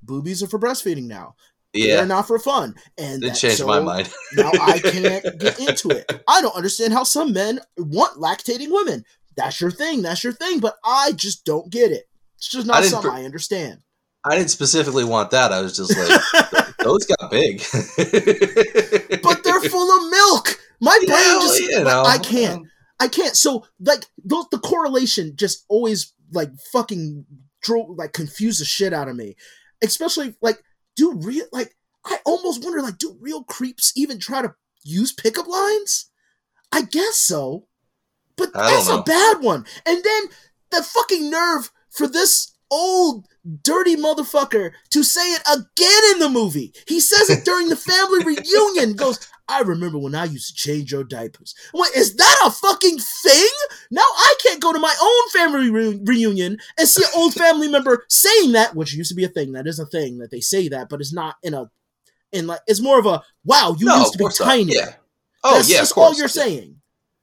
Boobies are for breastfeeding now. Yeah, they're not for fun, and it changed so, my mind. Now I can't get into it. I don't understand how some men want lactating women. That's your thing. That's your thing. But I just don't get it. It's just not I something pre- I understand. I didn't specifically want that. I was just like, those got big. But they're full of milk. My brain yeah, just you know. I can't. I can't. So like the, the correlation just always like fucking drew, like confused the shit out of me, especially like. Do real like I almost wonder like do real creeps even try to use pickup lines? I guess so, but that's a bad one. And then the fucking nerve for this old dirty motherfucker to say it again in the movie. He says it during the family reunion. Goes, "I remember when I used to change your diapers." Wait, is that a fucking thing? Now I can't go to my own family re- reunion and see an old family member saying that, which used to be a thing. That is a thing that they say that, but it's not in a, in like it's more of a wow. You no, used to be tiny. Yeah. Oh That's yeah, that's all you're yeah. saying.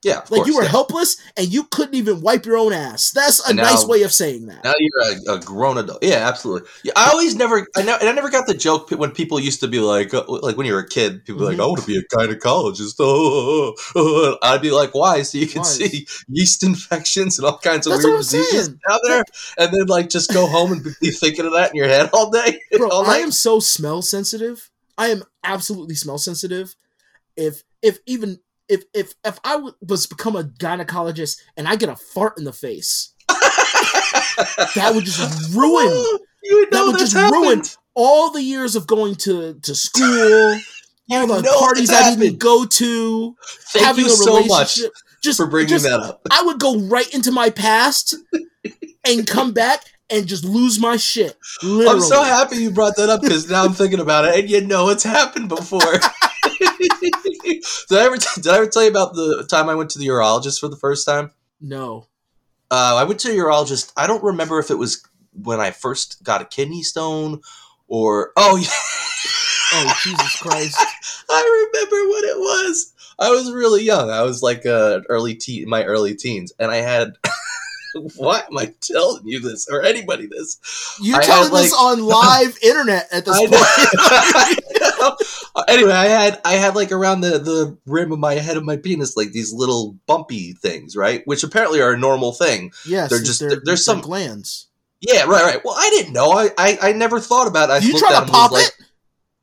Yeah, of like course, you were yeah. helpless and you couldn't even wipe your own ass. That's a now, nice way of saying that. Now you're a, a grown adult. Yeah, absolutely. Yeah, I always never, I never, and I never got the joke when people used to be like, like when you were a kid, people were mm-hmm. like, "I want to be a gynecologist." Oh, oh, oh. I'd be like, "Why?" So you can Why? see yeast infections and all kinds of That's weird diseases saying. out there, and then like just go home and be thinking of that in your head all day. Bro, all I am so smell sensitive. I am absolutely smell sensitive. If if even. If if if I was become a gynecologist and I get a fart in the face, that would just ruin. You know that would just happened. ruin all the years of going to to school, all the parties I didn't go to. Thank having you a so much just, for bringing just, that up. I would go right into my past and come back and just lose my shit. Literally. I'm so happy you brought that up because now I'm thinking about it, and you know it's happened before. did I ever t- did I ever tell you about the time I went to the urologist for the first time? No. Uh, I went to a urologist. I don't remember if it was when I first got a kidney stone or oh yeah. Oh Jesus Christ! I remember what it was. I was really young. I was like uh, early teen, my early teens, and I had. Why am I telling you this or anybody this? You're I telling like, this on live internet at this I point. Know, I know. Anyway, I had I had like around the, the rim of my head of my penis like these little bumpy things, right? Which apparently are a normal thing. Yes, they're just they're, there's some glands. Yeah, right, right. Well, I didn't know. I I, I never thought about it. I Did you try to pop it? Like,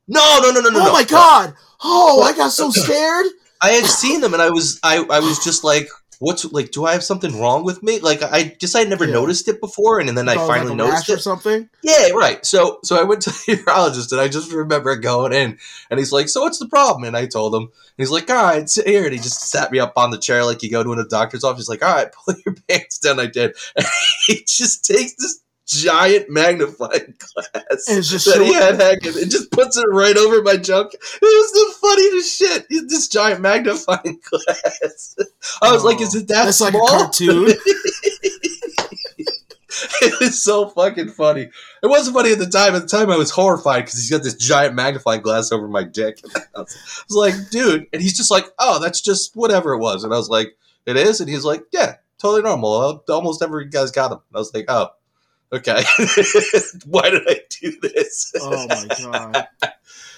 no, no, no, no, no. Oh no, my no. God! Oh, I got so scared. I had seen them, and I was I, I was just like. What's like? Do I have something wrong with me? Like I just I never yeah. noticed it before, and, and then I oh, finally like noticed it. Or something. Yeah, right. So so I went to the urologist, and I just remember going in, and he's like, "So what's the problem?" And I told him, and he's like, "All right, sit here." And he just sat me up on the chair like you go to a doctor's office. He's like, "All right, pull your pants down." I did. And he just takes this giant magnifying glass and just that he had hanging, and just puts it right over my junk. It was the funniest shit. This giant magnifying glass. I was oh, like, "Is it that that's small?" That's like a cartoon. It was so fucking funny. It wasn't funny at the time. At the time, I was horrified because he's got this giant magnifying glass over my dick. I was like, "Dude," and he's just like, "Oh, that's just whatever it was." And I was like, "It is," and he's like, "Yeah, totally normal. Almost every guy's got them." And I was like, "Oh." Okay, why did I do this? Oh my God.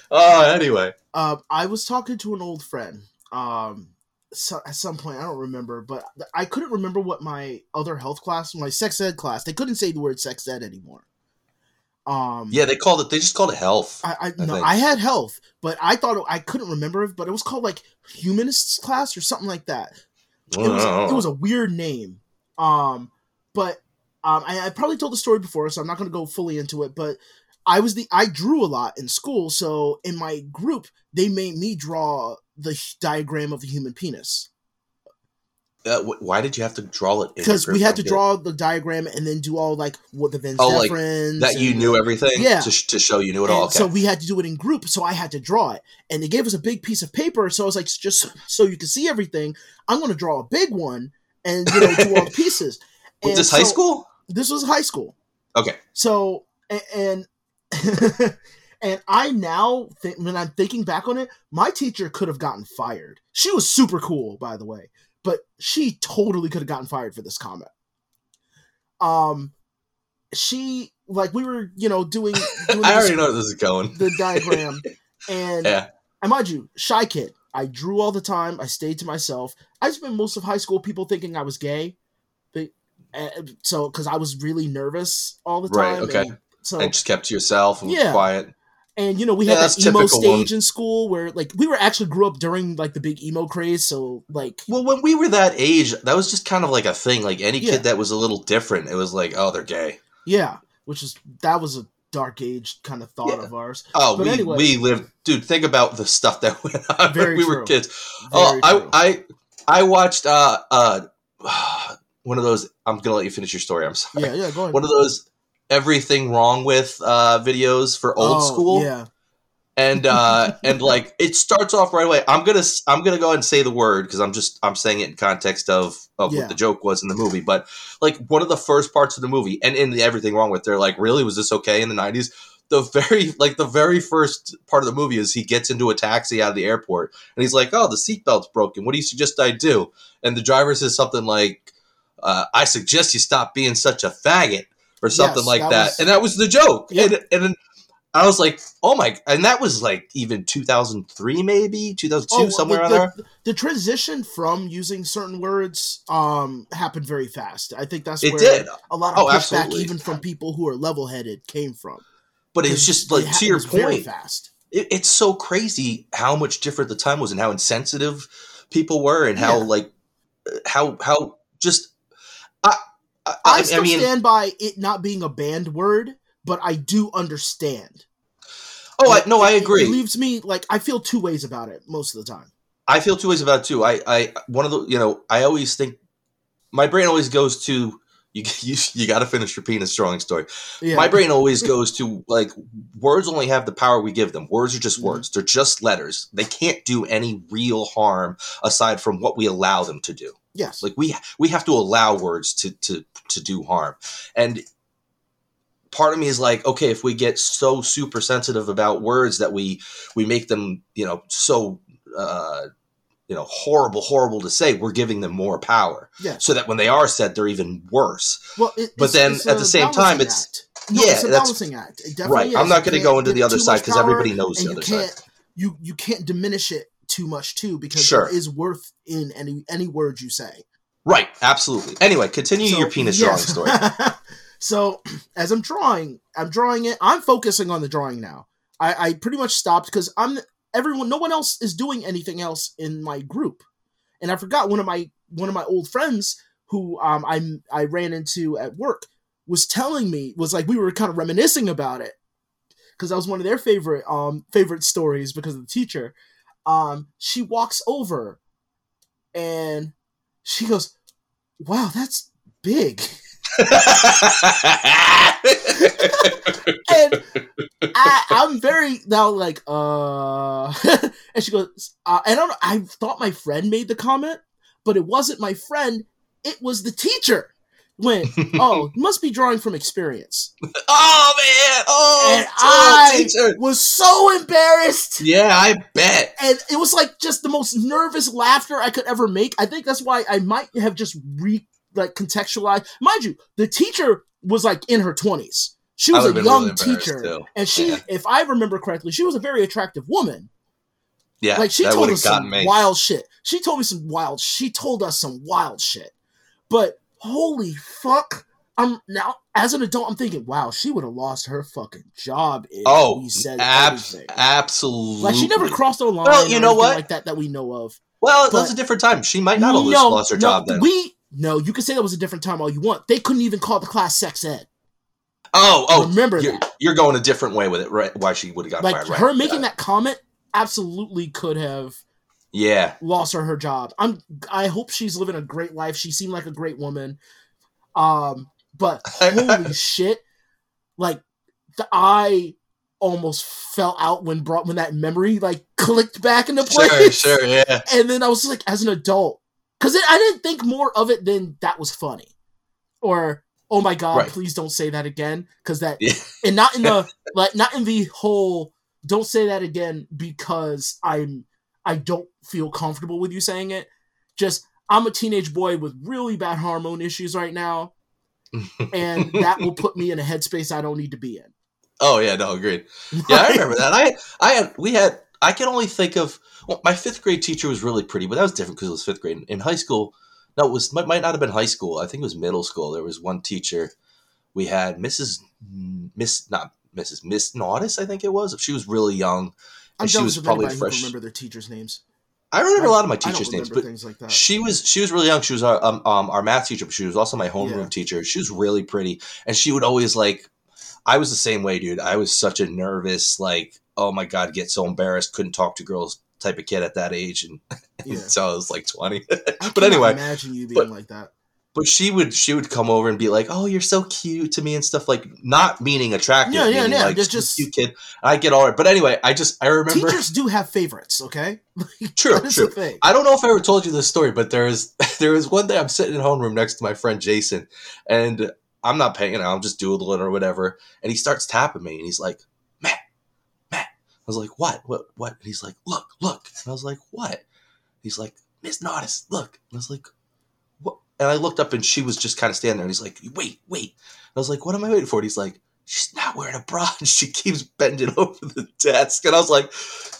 Oh, anyway. Uh, I was talking to an old friend um, so, at some point. I don't remember, but I couldn't remember what my other health class, my sex ed class, they couldn't say the word sex ed anymore. Um, yeah, they called it, they just called it health. I, I, I no, think. I had health, but I thought, it, I couldn't remember it, but it was called like humanists class or something like that. It was, it was a weird name. Um, but... Um, I, I probably told the story before, so I'm not going to go fully into it, but I was the I drew a lot in school, so in my group, they made me draw the diagram of the human penis. Uh, wh- why did you have to draw it? Because we had to draw the diagram and then do all, like, what the Venn oh, diagrams. Like that you and, knew everything? Yeah. To, sh- to show you knew it and all. Okay. So we had to do it in group, so I had to draw it. And they gave us a big piece of paper, so I was like, just so you can see everything, I'm going to draw a big one and, you know, do all the pieces. Was and this so, high school? This was high school. Okay. So, and and, and I now, th- when I'm thinking back on it, my teacher could have gotten fired. She was super cool, by the way, but she totally could have gotten fired for this comment. Um, she, like, we were, you know, doing... doing I already know where this is going. The diagram. And, yeah. And mind you, shy kid. I drew all the time. I stayed to myself. I spent most of high school people thinking I was gay. And so, because I was really nervous all the time. Right, okay. And so and just kept to yourself and yeah. was quiet. And, you know, we yeah, had that emo stage one. In school where, like, we were actually grew up during, like, the big emo craze. So, like. Well, when we were that age, that was just kind of like a thing. Like, any yeah. kid that was a little different, it was like, oh, they're gay. Yeah. Which is, that was a dark age kind of thought yeah. of ours. Oh, but we, anyway. we lived. Dude, think about the stuff that went on Very when we true. were kids. Very oh, I, I I watched, uh, uh, one of those, I'm going to let you finish your story. I'm sorry. Yeah, yeah, go ahead. One of those everything wrong with uh, videos for old oh, school. Yeah. And, uh, and like, it starts off right away. I'm going to, I'm going to go ahead and say the word because I'm just, I'm saying it in context of, of yeah. what the joke was in the movie. But like one of the first parts of the movie and in the everything wrong with, they're like, really, was this okay in the nineties? The very, like the very first part of the movie is he gets into a taxi out of the airport and he's like, oh, the seatbelt's broken. What do you suggest I do? And the driver says something like, Uh, I suggest you stop being such a faggot or something yes, like that. that. Was, and that was the joke. Yeah. And, and I was like, oh my, and that was like even two thousand three, maybe two thousand two, oh, somewhere around there. The, the transition from using certain words um, happened very fast. I think that's it where did. a lot of oh, pushback, absolutely. even from people who are level-headed, came from. But it's just like, it to your point, very fast. It, it's so crazy how much different the time was and how insensitive people were and how yeah. like, how, how just, I, I still I mean, stand by it not being a banned word, but I do understand. Oh, I, no, it, I agree. It leaves me, like, I feel two ways about it most of the time. I feel two ways about it, too. I, I, one of the, you know, I always think, my brain always goes to, you you, you got to finish your penis drawing story. Yeah. My brain always goes to, like, words only have the power we give them. Words are just words. They're just letters. They can't do any real harm aside from what we allow them to do. Yes. Like, we we have to allow words to to to do harm. And part of me is like, okay, if we get so super sensitive about words that we we make them, you know, so uh, you know, horrible, horrible to say, we're giving them more power. Yeah. So that when they are said, they're even worse. Well, it, but it's, then it's at the same time, it's no, yeah, it's a balancing act. It definitely right. Is. I'm not going to go into the other side because everybody knows the other side. You you can't diminish it too much too because sure. There is worth in any any word you say. Right. Absolutely. Anyway, continue so, your penis yes. drawing story. So as I'm drawing, I'm drawing it. I'm focusing on the drawing now. I, I pretty much stopped because I'm everyone. No one else is doing anything else in my group, and I forgot one of my one of my old friends who um I I ran into at work was telling me was like we were kind of reminiscing about it because that was one of their favorite um favorite stories because of the teacher. Um, she walks over, and she goes, "Wow, that's big." And I, I'm very now like uh and she goes uh, and I don't know, I thought my friend made the comment, but it wasn't my friend, it was the teacher. Went, oh, must be drawing from experience. Oh man, oh, and oh I teacher. Was so embarrassed. Yeah, I bet. And it was like just the most nervous laughter I could ever make. I think that's why I might have just re like contextualized, mind you, the teacher was like in her twenties. She was a young really teacher, too. And she, yeah. If I remember correctly, she was a very attractive woman. Yeah, like she told us some me. wild shit. She told me some wild. She told us some wild shit. But holy fuck, I'm now as an adult, I'm thinking, wow, she would have lost her fucking job if oh, we said ab- absolutely. Like she never crossed a line. Well, you know what, like that that we know of. Well, but, that's a different time. She might not have no, lost her no, job then. We. No, you can say that was a different time all you want. They couldn't even call the class sex ed. Oh, oh. Remember you're, that. You're going a different way with it, right? Why she would have got like fired. Her right. making yeah. that comment absolutely could have yeah. lost her her job. I'm, I hope she's living a great life. She seemed like a great woman. Um, but holy shit. Like, the, I almost fell out when brought when that memory like clicked back into place. Sure, sure, yeah. And then I was like, as an adult, because I didn't think more of it than that was funny. Or, oh my God, right. Please don't say that again. Because that, yeah. and not in the, like, not in the whole, don't say that again because I'm, I don't feel comfortable with you saying it. Just, I'm a teenage boy with really bad hormone issues right now. And that will put me in a headspace I don't need to be in. Oh yeah, no, agreed. Yeah, I remember that. I, I had, we had, I can only think of, well, my fifth grade teacher was really pretty, but that was different because it was fifth grade. In high school, no, it was might, might not have been high school. I think it was middle school. There was one teacher we had, Missus Miss, not Missus Miss Naudis, I think it was. She was really young, and I'm she was probably fresh. Remember their teachers' names. I remember I, a lot of my teachers' names, but like she was she was really young. She was our um, um our math teacher, but she was also my homeroom yeah. teacher. She was really pretty, and she would always like. I was the same way, dude. I was such a nervous like. Oh my God, get so embarrassed, couldn't talk to girls type of kid at that age. And yeah. so I was like twenty, but anyway, imagine you being but, like that. But she would, she would come over and be like, oh, you're so cute to me and stuff like not meaning attractive. Yeah, yeah, yeah. Like, just, just cute kid. I get all right. But anyway, I just, I remember. Teachers do have favorites. Okay. True. True. I don't know if I ever told you this story, but there is, there is one day I'm sitting in homeroom next to my friend, Jason, and I'm not paying, you know, I'm just doodling or whatever. And he starts tapping me and he's like, I was like, what, what, what? And he's like, look, look. And I was like, what? He's like, Miss Naudis, look. And I was like, what? And I looked up and she was just kind of standing there. And he's like, wait, wait. And I was like, what am I waiting for? And he's like, she's not wearing a bra. And she keeps bending over the desk. And I was like,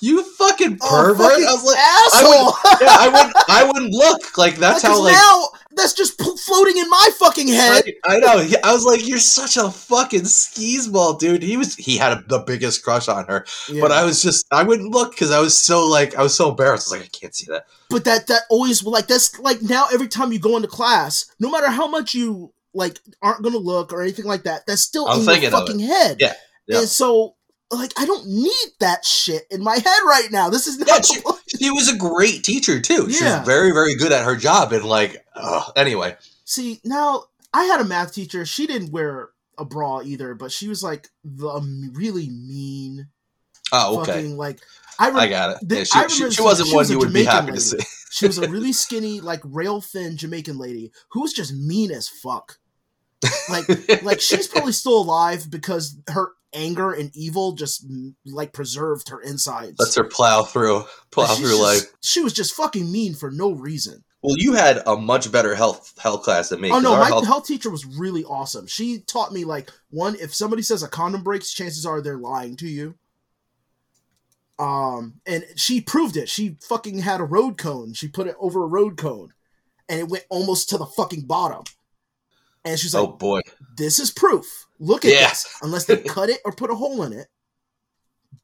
you fucking pervert. Oh, fucking I was like, asshole. I wouldn't, yeah, I, wouldn't, I wouldn't look. Like, that's like, how, like. Now, that's just floating in my fucking head. Right? I know. I was like, you're such a fucking skeezball, dude. He was, he had a, the biggest crush on her. Yeah. But I was just, I wouldn't look because I was so, like, I was so embarrassed. I was like, I can't see that. But that, that always, like, that's, like, now every time you go into class, no matter how much you like aren't going to look or anything like that. That's still I'm in your fucking head. Yeah. yeah. And so, like, I don't need that shit in my head right now. This is not. Yeah, she, she was a great teacher too. She yeah. was very, very good at her job. And like, ugh, anyway. See, now I had a math teacher. She didn't wear a bra either, but she was like the um, really mean. Oh, okay. Fucking, like, I, re- I got it. Yeah, she, I she, she wasn't she one was you would Jamaican be happy lady. To see. She was a really skinny, like rail thin Jamaican lady who was just mean as fuck. Like, like she's probably still alive because her anger and evil just like preserved her insides. Let's her plow through, plow through just, life. She was just fucking mean for no reason. Well, you had a much better health health class than me. Oh no, my health-, health teacher was really awesome. She taught me like one: if somebody says a condom breaks, chances are they're lying to you. Um, and she proved it. She fucking had a road cone. She put it over a road cone and it went almost to the fucking bottom. And she's like, oh boy, this is proof. Look at yeah. this. Unless they cut it or put a hole in it.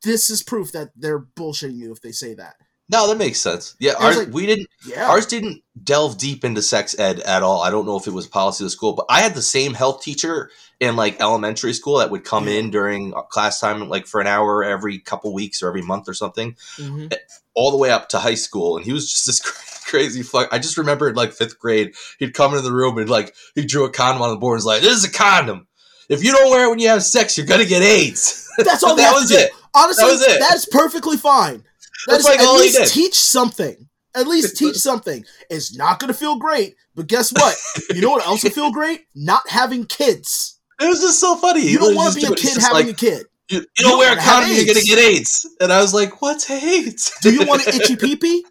This is proof that they're bullshitting you if they say that. No, that makes sense. Yeah. Ours, like, we didn't, yeah. ours didn't delve deep into sex ed at all. I don't know if it was policy of the school, but I had the same health teacher in like elementary school that would come yeah. in during class time, like for an hour every couple weeks or every month or something, mm-hmm. all the way up to high school. And he was just this crazy fuck. I just remember in like fifth grade, he'd come into the room and like he drew a condom on the board and was like, this is a condom. If you don't wear it when you have sex, you're going to get AIDS. That's all that was it. Honestly, that was it. That's perfectly fine. That is, like at least teach something. At least teach something. It's not going to feel great, but guess what? You know what else will feel great? Not having kids. It was just so funny. You don't want to be a kid having a kid. You, you, you don't wear a condom, you're going to get AIDS. And I was like, what's AIDS? Do you want an itchy pee-pee?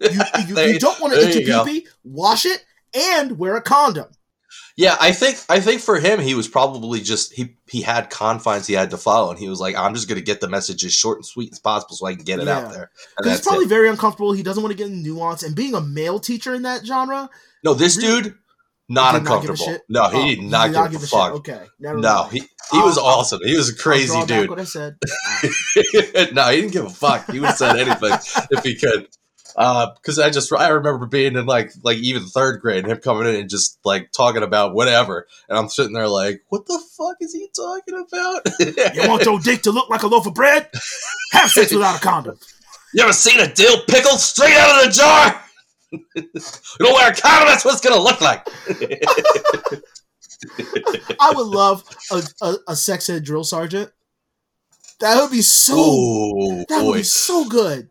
You, you, there, you don't want an itchy pee-pee? Wash it and wear a condom. Yeah, I think I think for him, he was probably just, he he had confines he had to follow, and he was like, I'm just going to get the message as short and sweet as possible so I can get it yeah. out there. Because he's probably it. very uncomfortable. He doesn't want to get in nuance, and being a male teacher in that genre. No, this really, dude, not uncomfortable. Not no, he oh, did not, he did not give, give a fuck. Shit. Okay, never no, mind. he he um, was awesome. He was a crazy I'll draw dude. Back what I said. No, he didn't give a fuck. He would have said anything if he could. Because uh, I just I remember being in like like even third grade and him coming in and just like talking about whatever, and I'm sitting there like, what the fuck is he talking about? You want your dick to look like a loaf of bread? Have sex without a condom. You ever seen a dill pickle straight out of the jar? You don't wear a condom, that's what it's gonna look like. I would love a, a, a sex ed drill sergeant. That would be so. Ooh, that boy. would be so good.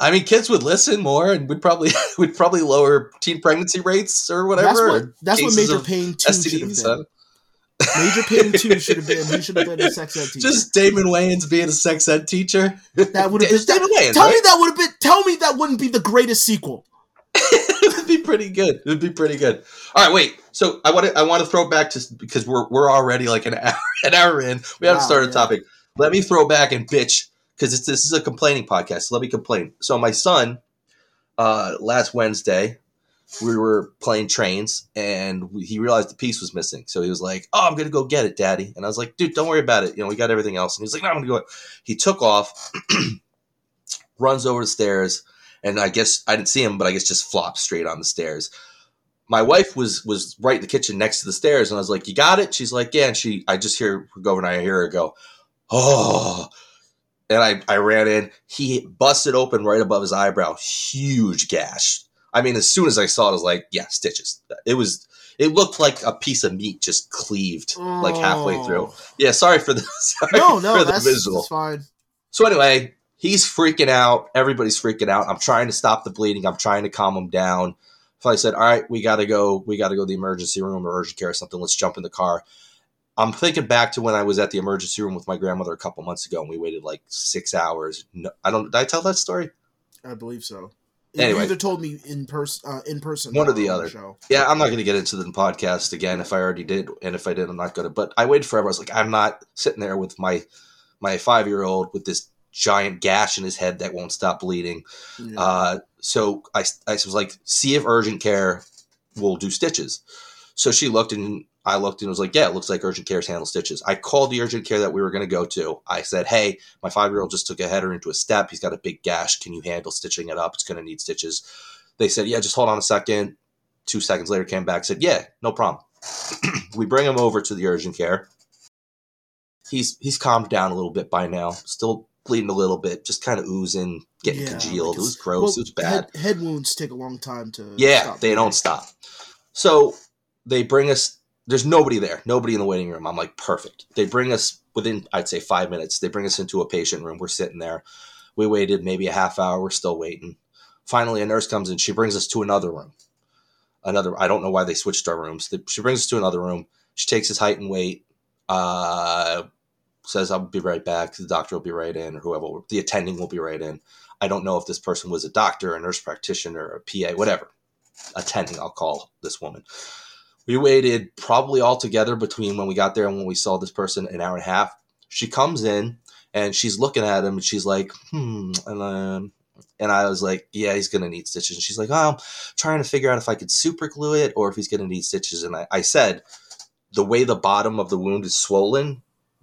I mean, kids would listen more, and would probably would probably lower teen pregnancy rates or whatever. That's what, that's what Major Payne two should have been. Major Payne two should have been. He should have been a sex ed teacher. Just Damon Wayans being a sex ed teacher. That would have been Damon Wayans. Tell right? me that would have been. Tell me that wouldn't be the greatest sequel. It would be pretty good. It would be pretty good. All right, wait. So I want to I want to throw back to because we're we're already like an hour an hour in. We haven't wow, started yeah. a topic. Let me throw back and bitch. Because this is a complaining podcast, so let me complain. So my son, uh, last Wednesday, we were playing trains, and we, he realized the piece was missing. So he was like, oh, I'm going to go get it, Daddy. And I was like, dude, don't worry about it. You know, we got everything else. And he was like, no, I'm going to go. He took off, runs over the stairs, and I guess I didn't see him, but I guess just flopped straight on the stairs. My wife was was right in the kitchen next to the stairs, and I was like, you got it? She's like, yeah. And she, I just hear her go, and I hear her go, oh. And I, I ran in. He busted open right above his eyebrow. Huge gash. I mean, as soon as I saw it, I was like, yeah, stitches. It was. It looked like a piece of meat just cleaved oh. like halfway through. Yeah, sorry for the, sorry no, no, for the that's, visual. That's fine. So anyway, he's freaking out. Everybody's freaking out. I'm trying to stop the bleeding. I'm trying to calm him down. So I said, all right, we got to go. We got to go to the emergency room or urgent care or something. Let's jump in the car. I'm thinking back to when I was at the emergency room with my grandmother a couple months ago, and we waited like six hours. No, I don't. Did I tell that story? I believe so. Anyway, you either told me in person, uh, in person, one or the other. Show. Yeah, I'm not going to get into the podcast again if I already did, and if I did, I'm not going to. But I waited forever. I was like, I'm not sitting there with my my five year old with this giant gash in his head that won't stop bleeding. Yeah. Uh, so I I was like, see if urgent care will do stitches. So she looked and. I looked and was like, yeah, it looks like urgent care's handle stitches. I called the urgent care that we were going to go to. I said, hey, my five-year-old just took a header into a step. He's got a big gash. Can you handle stitching it up? It's going to need stitches. They said, yeah, just hold on a second. Two seconds later, came back, said, yeah, no problem. We bring him over to the urgent care. He's he's calmed down a little bit by now. Still bleeding a little bit, just kind of oozing, getting yeah, congealed. It was gross. Well, it was bad. Head, head wounds take a long time to yeah, stop they bleeding. Don't stop. So they bring us. There's nobody there. Nobody in the waiting room. I'm like, perfect. They bring us within, I'd say, five minutes. They bring us into a patient room. We're sitting there. We waited maybe a half hour. We're still waiting. Finally, a nurse comes in. She brings us to another room. Another. I don't know why they switched our rooms. She brings us to another room. She takes his height and weight. Uh, says, I'll be right back. The doctor will be right in, or whoever. The attending will be right in. I don't know if this person was a doctor, a nurse practitioner, a P A, whatever. Attending, I'll call this woman. We waited probably altogether between when we got there and when we saw this person an hour and a half. She comes in, and she's looking at him, and she's like, hmm, and um, and I was like, yeah, he's going to need stitches. And she's like, oh, I'm trying to figure out if I could super glue it or if he's going to need stitches. And I, I said, the way the bottom of the wound is swollen,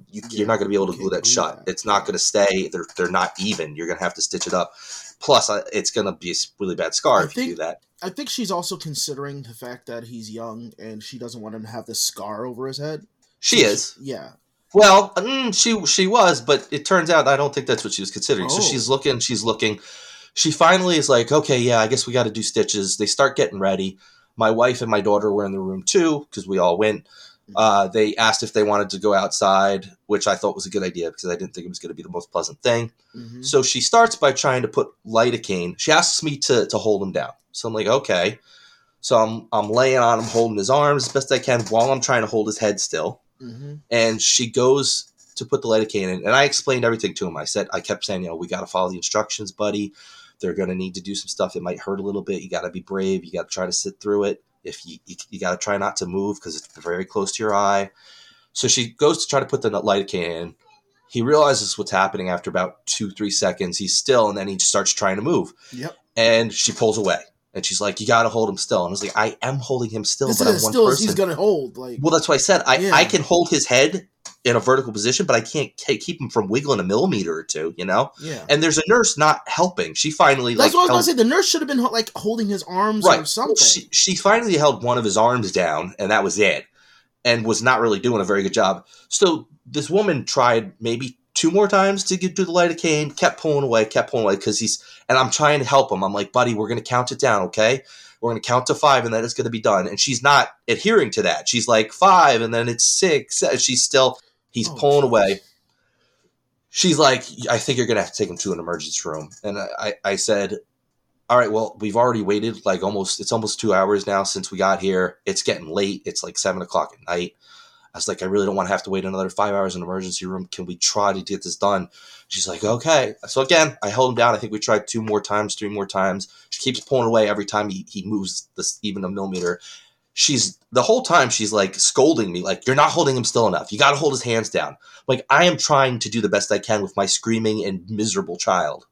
you, yeah, you're not going to be able to glue that shut. That. It's not going to stay. They're, they're not even. You're going to have to stitch it up. Plus, I, it's going to be a really bad scar I if think, you do that. I think she's also considering the fact that he's young and she doesn't want him to have this scar over his head. She she's, is. Yeah. Well, mm, she she was, but it turns out I don't think that's what she was considering. Oh. So she's looking, she's looking. She finally is like, okay, yeah, I guess we got to do stitches. They start getting ready. My wife and my daughter were in the room too because we all went. Uh, they asked if they wanted to go outside, which I thought was a good idea because I didn't think it was going to be the most pleasant thing. Mm-hmm. So she starts by trying to put lidocaine. She asks me to to hold him down. So I'm like, okay. So I'm I'm laying on him, holding his arms as best I can while I'm trying to hold his head still. Mm-hmm. And she goes to put the lidocaine in, and I explained everything to him. I said, I kept saying, you know, we got to follow the instructions, buddy. They're going to need to do some stuff. It might hurt a little bit. You got to be brave. You got to try to sit through it. If you you, you got to try not to move because it's very close to your eye. So she goes to try to put the lidocaine in. He realizes what's happening after about two, three seconds. He's still, and then he starts trying to move. Yep. And she pulls away. And she's like, you got to hold him still. And I was like, I am holding him still, this but I'm one still person. He's going to hold. Like, well, that's why I said I, yeah. I can hold his head in a vertical position, but I can't k- keep him from wiggling a millimeter or two, you know? Yeah. And there's a nurse not helping. She finally – That's like, what I was going to say. The nurse should have been like holding his arms right. or something. She, she finally held one of his arms down, and that was it, and was not really doing a very good job. So this woman tried maybe two more times to get through the lidocaine, kept pulling away, kept pulling away because he's – and I'm trying to help him. I'm like, buddy, we're going to count it down, okay? We're going to count to five, and then it's going to be done. And she's not adhering to that. She's like, five, and then it's six. She's still – he's oh, pulling gosh. away. She's like, I think you're going to have to take him to an emergency room. And I, I said, all right, well, we've already waited like almost – it's almost two hours now since we got here. It's getting late. It's like seven o'clock at night. I was like, I really don't want to have to wait another five hours in an emergency room. Can we try to get this done? She's like, okay. So again, I held him down. I think we tried two more times, three more times. She keeps pulling away every time he, he moves this even a millimeter. She's the whole time she's like scolding me, like, you're not holding him still enough. You got to hold his hands down. Like, I am trying to do the best I can with my screaming and miserable child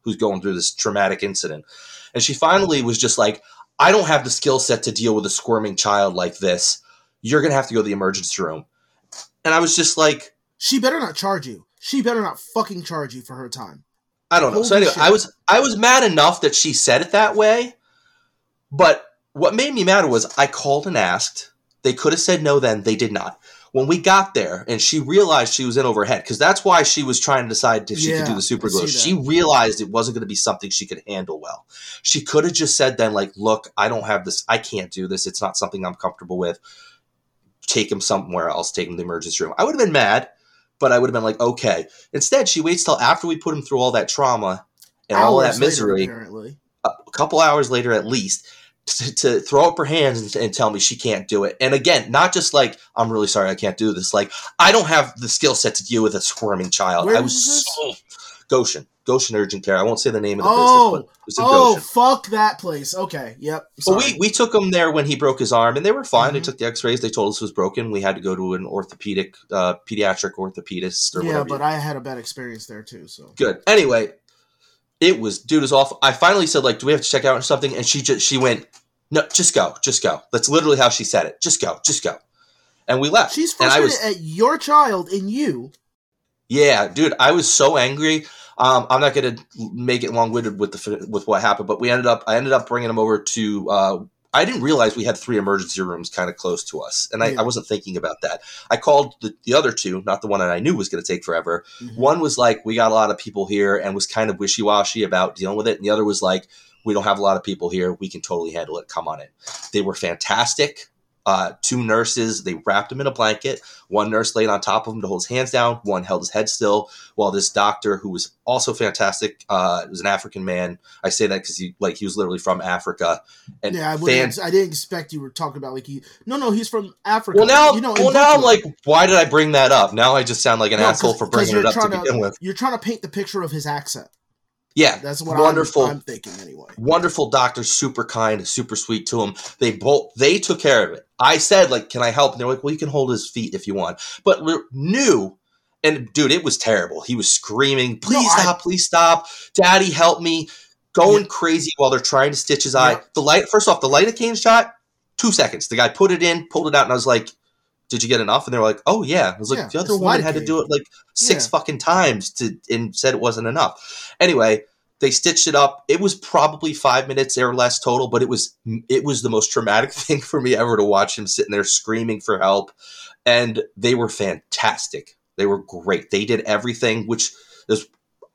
who's going through this traumatic incident. And she finally was just like, I don't have the skill set to deal with a squirming child like this. You're going to have to go to the emergency room. And I was just like... She better not charge you. She better not fucking charge you for her time. I don't know. Holy so anyway, shit. I was I was mad enough that she said it that way. But what made me mad was I called and asked. They could have said no then. They did not. When we got there and she realized she was in over her head, because that's why she was trying to decide if she yeah, could do the super glue. She realized it wasn't going to be something she could handle well. She could have just said then, like, look, I don't have this. I can't do this. It's not something I'm comfortable with. Take him somewhere else, take him to the emergency room. I would have been mad, but I would have been like, okay. Instead, she waits till after we put him through all that trauma and hours all that misery, later, a couple hours later at least, to, to throw up her hands and, and tell me she can't do it. And again, not just like, I'm really sorry I can't do this. Like, I don't have the skill set to deal with a squirming child. Where I was so Goshen. Goshen Urgent Care. I won't say the name of the oh, business, but it was in oh, Goshen. Fuck that place. Okay, yep. But we, we took him there when he broke his arm, and they were fine. Mm-hmm. They took the x-rays. They told us it was broken. We had to go to an orthopedic, uh, pediatric orthopedist or yeah, whatever. Yeah, but I had a bad experience there too, so. Good. Anyway, it was, dude is awful. I finally said, like, do we have to check out or something? And she just, she went, no, just go, just go. That's literally how she said it. Just go, just go. And we left. She's frustrated was, at your child and you. Yeah, dude, I was so angry. Um, I'm not going to make it long-winded with the with what happened, but we ended up. I ended up bringing him over to uh, I didn't realize we had three emergency rooms kind of close to us. And I, yeah. I wasn't thinking about that. I called the, the other two, not the one that I knew was going to take forever. Mm-hmm. One was like, we got a lot of people here and was kind of wishy-washy about dealing with it. And the other was like, we don't have a lot of people here. We can totally handle it. Come on in. They were fantastic. Uh, two nurses, they wrapped him in a blanket. One nurse laid on top of him to hold his hands down. One held his head still. While this doctor, who was also fantastic, uh, was an African man. I say that because he, like, he was literally from Africa. And yeah, I, fans- I didn't expect you were talking about like he. No, no, he's from Africa. Well, now, you know, well, now I'm like, why did I bring that up? Now I just sound like an no, asshole for bringing it up to, to begin with. You're trying to paint the picture of his accent. Yeah, that's what wonderful, I'm, I'm thinking anyway. Wonderful doctor, super kind, super sweet to him. They both they took care of it. I said, like, can I help? And they're like, well, you can hold his feet if you want. But we knew, and dude, it was terrible. He was screaming, please no, stop, I, please stop. Daddy, help me. Going yeah. crazy while they're trying to stitch his eye. Yeah. The light, first off, the lidocaine shot, two seconds. The guy put it in, pulled it out, and I was like, did you get enough? And they were like, oh, yeah. I was like, yeah, the other woman had to do it like six yeah. fucking times to, and said it wasn't enough. Anyway, they stitched it up. It was probably five minutes or less total, but it was it was the most traumatic thing for me ever to watch him sitting there screaming for help. And they were fantastic. They were great. They did everything, which is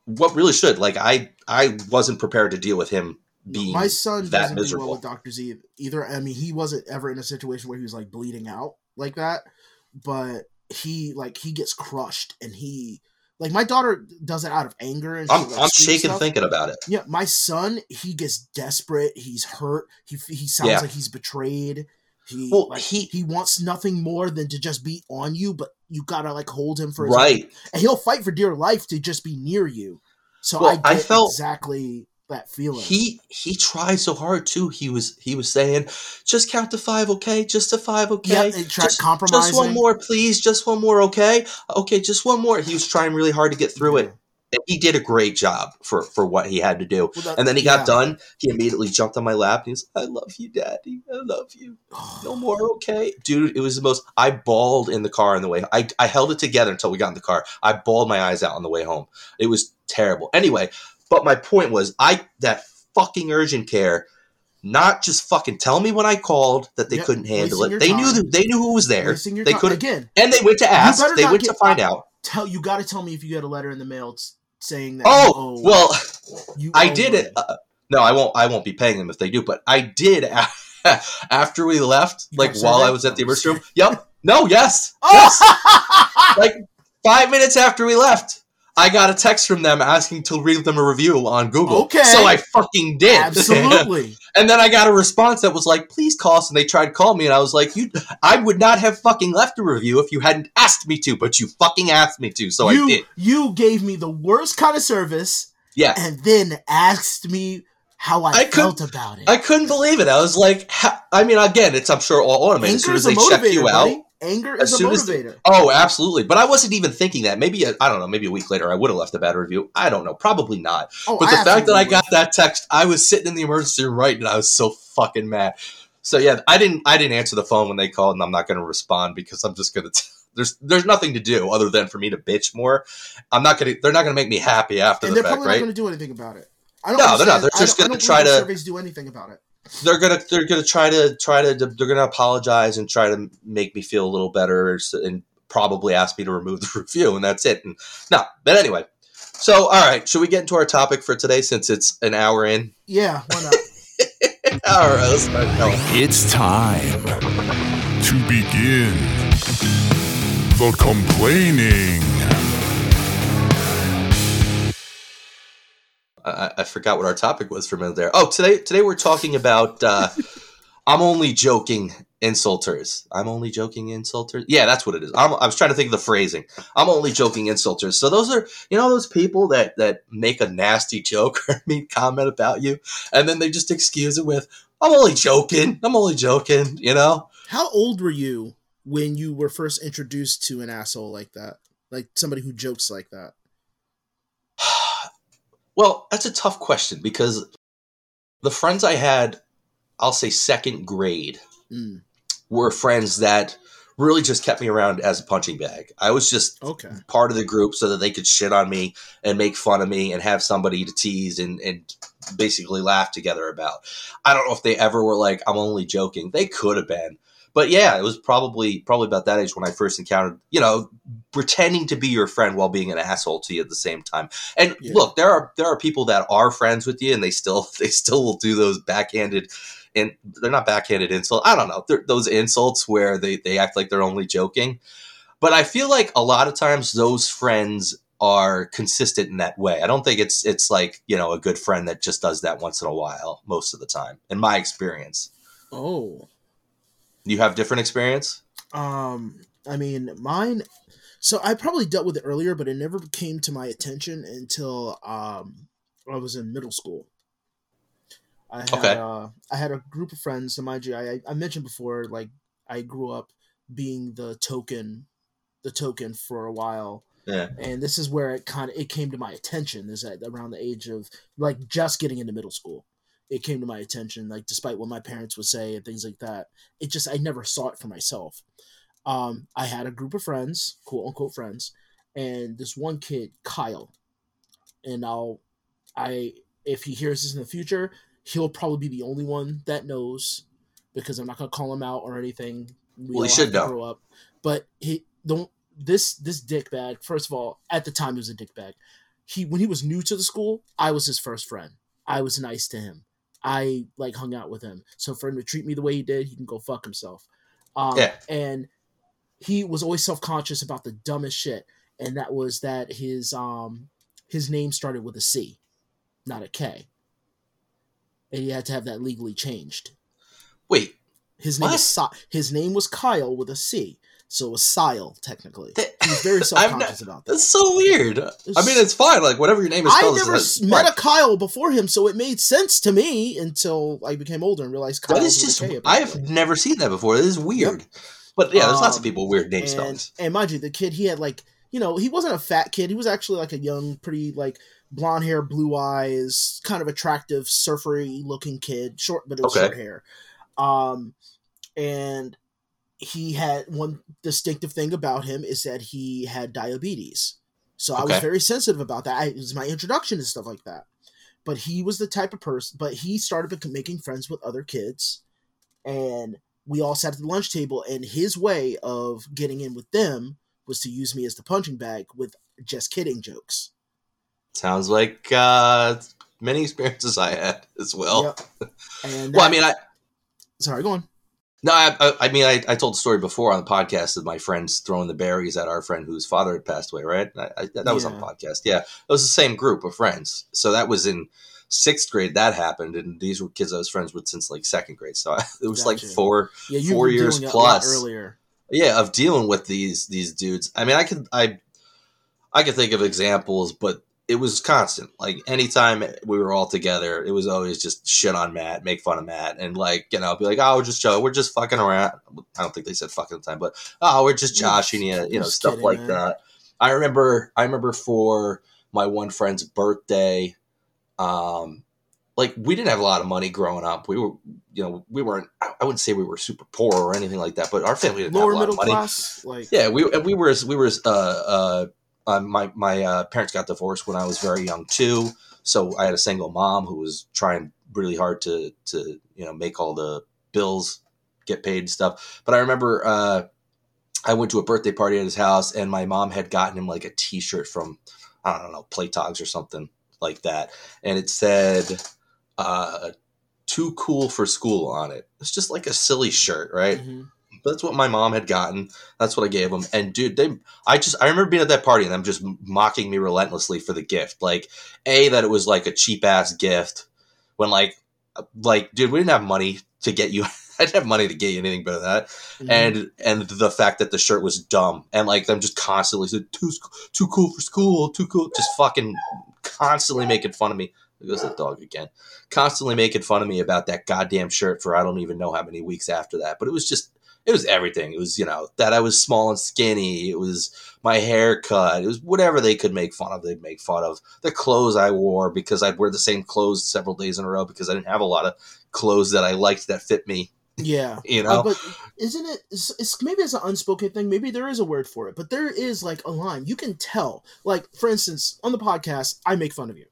what really should. Like, I, I wasn't prepared to deal with him. Being My son that doesn't do well with doctors either. I mean, he wasn't ever in a situation where he was like bleeding out like that, but he like he gets crushed, and he like my daughter does it out of anger. And I'm, she, like, I'm shaking stuff. thinking about it. Yeah, my son, he gets desperate. He's hurt. He he sounds yeah. like he's betrayed. He well, like, he he wants nothing more than to just be on you, but you gotta like hold him for his right, life. And he'll fight for dear life to just be near you. So well, I get I felt- exactly. that feeling. He he tried so hard too. He was he was saying, just count to five, okay? Just to five, okay? Yeah, just, just one more, please. Just one more, okay? Okay, just one more. He was trying really hard to get through yeah. it. And he did a great job for, for what he had to do. Well, that, and then he got yeah. done. He immediately jumped on my lap and he was, I love you, Daddy. I love you. No more, okay? Dude, it was the most – I bawled in the car on the way. I, I held it together until we got in the car. I bawled my eyes out on the way home. It was terrible. Anyway – but my point was, I that fucking urgent care, not just fucking tell me when I called that they yep, couldn't handle it. They time. knew that, they knew who was there. They could again, and they went to ask. They went get, to find I, out. Tell you got to tell me if you get a letter in the mail saying that. Oh you owe, well, you I did it. Uh, no, I won't. I won't be paying them if they do. But I did after we left, you like while I was at the emergency room. Yep. No. Yes. Oh. Yes. Like five minutes after we left. I got a text from them asking to read them a review on Google. Okay. So I fucking did. Absolutely. And then I got a response that was like, please call us. And they tried to call me. And I was like, "You, I would not have fucking left a review if you hadn't asked me to. But you fucking asked me to. So you, I did. You gave me the worst kind of service. Yeah. And then asked me how I, I felt about it. I couldn't believe it. I was like, how, I mean, again, it's I'm sure all automated. As soon as they check you buddy. out. Anger is as a motivator. As, oh, absolutely. But I wasn't even thinking that. Maybe, I don't know, maybe a week later I would have left a bad review. I don't know. Probably not. Oh, but I the fact that I got that text, I was sitting in the emergency room writing, and I was so fucking mad. So, yeah, I didn't I didn't answer the phone when they called, and I'm not going to respond because I'm just going to – there's there's nothing to do other than for me to bitch more. I'm not going to – they're not going to make me happy after and the fact, right? they're probably not going to do anything about it. I don't no, they're not. They're just going to try to – surveys do anything about it. They're gonna, they're gonna try to, try to, they're gonna apologize and try to make me feel a little better, and probably ask me to remove the review, and that's it. And no, but anyway, so all right, should we get into our topic for today since it's an hour in? Yeah, why not? All right, let's start going. It's time to begin the complaining. I, I forgot what our topic was for a minute there. Oh, today today we're talking about uh, I'm only joking insulters. I'm only joking insulters. Yeah, that's what it is. I'm, I was trying to think of the phrasing. I'm only joking insulters. So those are, you know, those people that, that make a nasty joke or mean comment about you, and then they just excuse it with, I'm only joking. I'm only joking, you know? How old were you when you were first introduced to an asshole like that? Like somebody who jokes like that? Well, that's a tough question because the friends I had, I'll say second grade, mm. were friends that really just kept me around as a punching bag. I was just okay. part of the group so that they could shit on me and make fun of me and have somebody to tease and, and basically laugh together about. I don't know if they ever were like, I'm only joking. They could have been. But yeah, it was probably probably about that age when I first encountered, you know, pretending to be your friend while being an asshole to you at the same time. And yeah. look, there are there are people that are friends with you and they still they still will do those backhanded, and they're not backhanded insults. I don't know, those insults where they, they act like they're only joking. But I feel like a lot of times those friends are consistent in that way. I don't think it's it's like, you know, a good friend that just does that once in a while most of the time, in my experience. Oh. You have different experience? Um, I mean, mine... So I probably dealt with it earlier, but it never came to my attention until um, I was in middle school. I had, okay. uh, I had a group of friends, and mind you, I, I mentioned before, like, I grew up being the token, the token for a while. Yeah. And this is where it kind of it came to my attention, is at around the age of, like, just getting into middle school. It came to my attention, like, despite what my parents would say and things like that. It just, I never saw it for myself. Um, I had a group of friends, quote unquote friends, and this one kid, Kyle. And I'll, I, if he hears this in the future, he'll probably be the only one that knows, because I'm not going to call him out or anything. We well, he should know. Grow up. But he, don't, this, this dickbag, first of all, at the time he was a dickbag. He, when he was new to the school, I was his first friend. I was nice to him. I like hung out with him. So for him to treat me the way he did, he can go fuck himself. Um, yeah. And he was always self-conscious about the dumbest shit. And that was that his, um, his name started with a C, not a K. And he had to have that legally changed. Wait, his name, is si- his name was Kyle with a C. So it was Sile, technically. That, he was very self-conscious not, about that. That's so weird. It's, I mean, it's fine. Like, whatever your name is called. I never is, met fine. a Kyle before him, so it made sense to me until I became older and realized Kyle was just a K. I've never seen that before. This is weird. Yep. But, yeah, there's um, lots of people with weird name spellings. And mind you, the kid, he had, like, you know, he wasn't a fat kid. He was actually, like, a young, pretty, like, blonde hair, blue eyes, kind of attractive, surfery-looking kid. Short, but it was okay. short hair. Um, and... He had one distinctive thing about him is that he had diabetes. So okay. I was very sensitive about that. I, it was my introduction to stuff like that. But he was the type of person, but he started making friends with other kids. And we all sat at the lunch table, and his way of getting in with them was to use me as the punching bag with just kidding jokes. Sounds like uh, many experiences I had as well. Yep. And that, well, I mean, I... Sorry, go on. No, I, I, I mean, I, I told the story before on the podcast of my friends throwing the berries at our friend whose father had passed away, right? I, I, that yeah. was on the podcast. Yeah, it was the same group of friends. So that was in sixth grade that happened, and these were kids I was friends with since like second grade. So I, it was gotcha. like four yeah, you four were years plus earlier. Yeah, of dealing with these these dudes. I mean, I could I I could think of examples, but it was constant. Like anytime we were all together, it was always just shit on Matt, make fun of Matt, and like, you know, be like, oh, we're just Joe, we're just fucking around. I don't think they said fucking the time, but oh, we're just joshing you, you know, stuff kidding, like man. that. I remember, I remember for my one friend's birthday, um, like we didn't have a lot of money growing up. We were, you know, we weren't. I wouldn't say we were super poor or anything like that, but our family didn't Lower have a lot of money. Class, like- yeah, we we were we were uh uh. Uh, my my uh, parents got divorced when I was very young too, so I had a single mom who was trying really hard to to you know make all the bills get paid and stuff. But I remember uh, I went to a birthday party at his house, and my mom had gotten him like a T-shirt from I don't know Playtogs or something like that, and it said uh, "Too cool for school" on it. It's just like a silly shirt, right? Mm-hmm. That's what my mom had gotten. That's what I gave them. And dude, they, I just, I remember being at that party and them just mocking me relentlessly for the gift. Like A, that it was like a cheap ass gift when like, like, dude, we didn't have money to get you. I didn't have money to get you anything better than that. Mm-hmm. And, and the fact that the shirt was dumb and like them just constantly said, too, too cool for school, too cool. Just fucking constantly making fun of me. There goes the dog again. Constantly making fun of me about that goddamn shirt for, I don't even know how many weeks after that, but it was just, it was everything. It was, you know, that I was small and skinny. It was my haircut. It was whatever they could make fun of, they'd make fun of. The clothes I wore, because I'd wear the same clothes several days in a row because I didn't have a lot of clothes that I liked that fit me Yeah. You know? Uh, but isn't it, it's, it's, maybe it's an unspoken thing. Maybe there is a word for it, but there is like a line. You can tell. Like, for instance, on the podcast, I make fun of you.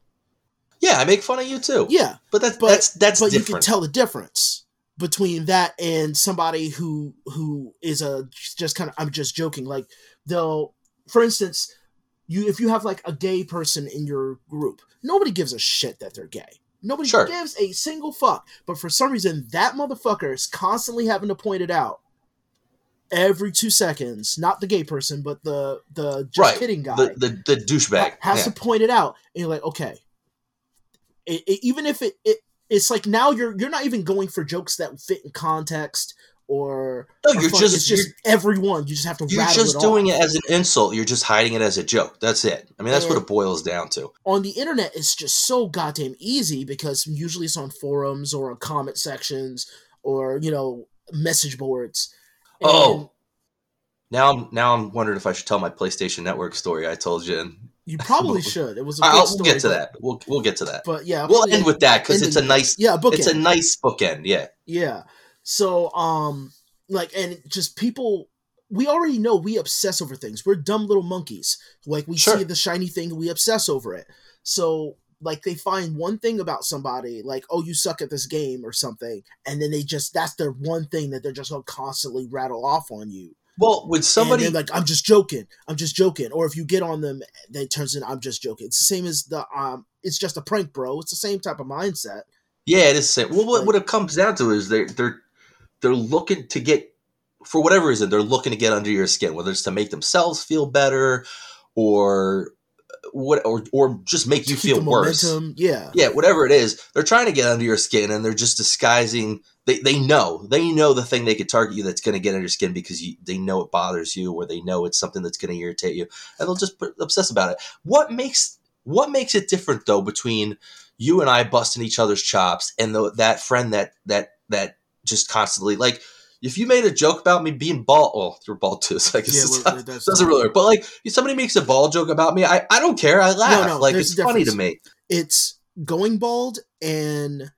Yeah, I make fun of you too. Yeah. But that's, but, that's, that's but different. But you can tell the difference between that and somebody who, who is a, just kind of, I'm just joking. Like they'll, for instance, you, if you have like a gay person in your group, nobody gives a shit that they're gay. Nobody sure. gives a single fuck. But for some reason, that motherfucker is constantly having to point it out every two seconds. Not the gay person, but the the just right. kidding guy. The, the, the douchebag. Has yeah. to point it out. And you're like, okay. It, it, even if it, it it's like now you're you're not even going for jokes that fit in context or... No, you're just... It's just you're, everyone. You just have to rattle it off. You're just doing it as an insult. You're just hiding it as a joke. That's it. I mean, that's and what it boils down to. On the internet, it's just so goddamn easy because usually it's on forums or on comment sections or, you know, message boards. And oh. Now I'm now I'm wondering if I should tell my PlayStation Network story I told you. And you probably should. It was a good I'll, story. We'll get to but, that. We'll we'll get to that. But yeah, we'll end with that because it's a nice yeah, bookend. It's a nice bookend. Yeah. Yeah. So, um, like, and just people, we already know we obsess over things. We're dumb little monkeys. Like, we sure. see the shiny thing, we obsess over it. So, like, they find one thing about somebody, like, oh, you suck at this game or something. And then they just, that's their one thing that they're just going to constantly rattle off on you. Well, with somebody like, I'm just joking. I'm just joking. Or if you get on them, then it turns into, I'm just joking. It's the same as the, um, it's just a prank, bro. It's the same type of mindset. Yeah, it is the same. Well, what, like, what it comes down to is they're, they're, They're looking to get, for whatever reason, they're looking to get under your skin, whether it's to make themselves feel better or what, or, or just make you feel worse. Momentum, yeah. Yeah, whatever it is, they're trying to get under your skin and they're just disguising. They they know. They know the thing they could target you that's going to get under your skin because you, they know it bothers you or they know it's something that's going to irritate you. And they'll just obsess about it. What makes what makes it different, though, between you and I busting each other's chops and the, that friend that that that, just constantly, like, if you made a joke about me being bald, well, you're bald too, so I guess yeah, well, not, it doesn't really work. But like, if somebody makes a bald joke about me, I, I don't care. I laugh. No, no, like, it's funny to me. It's going bald and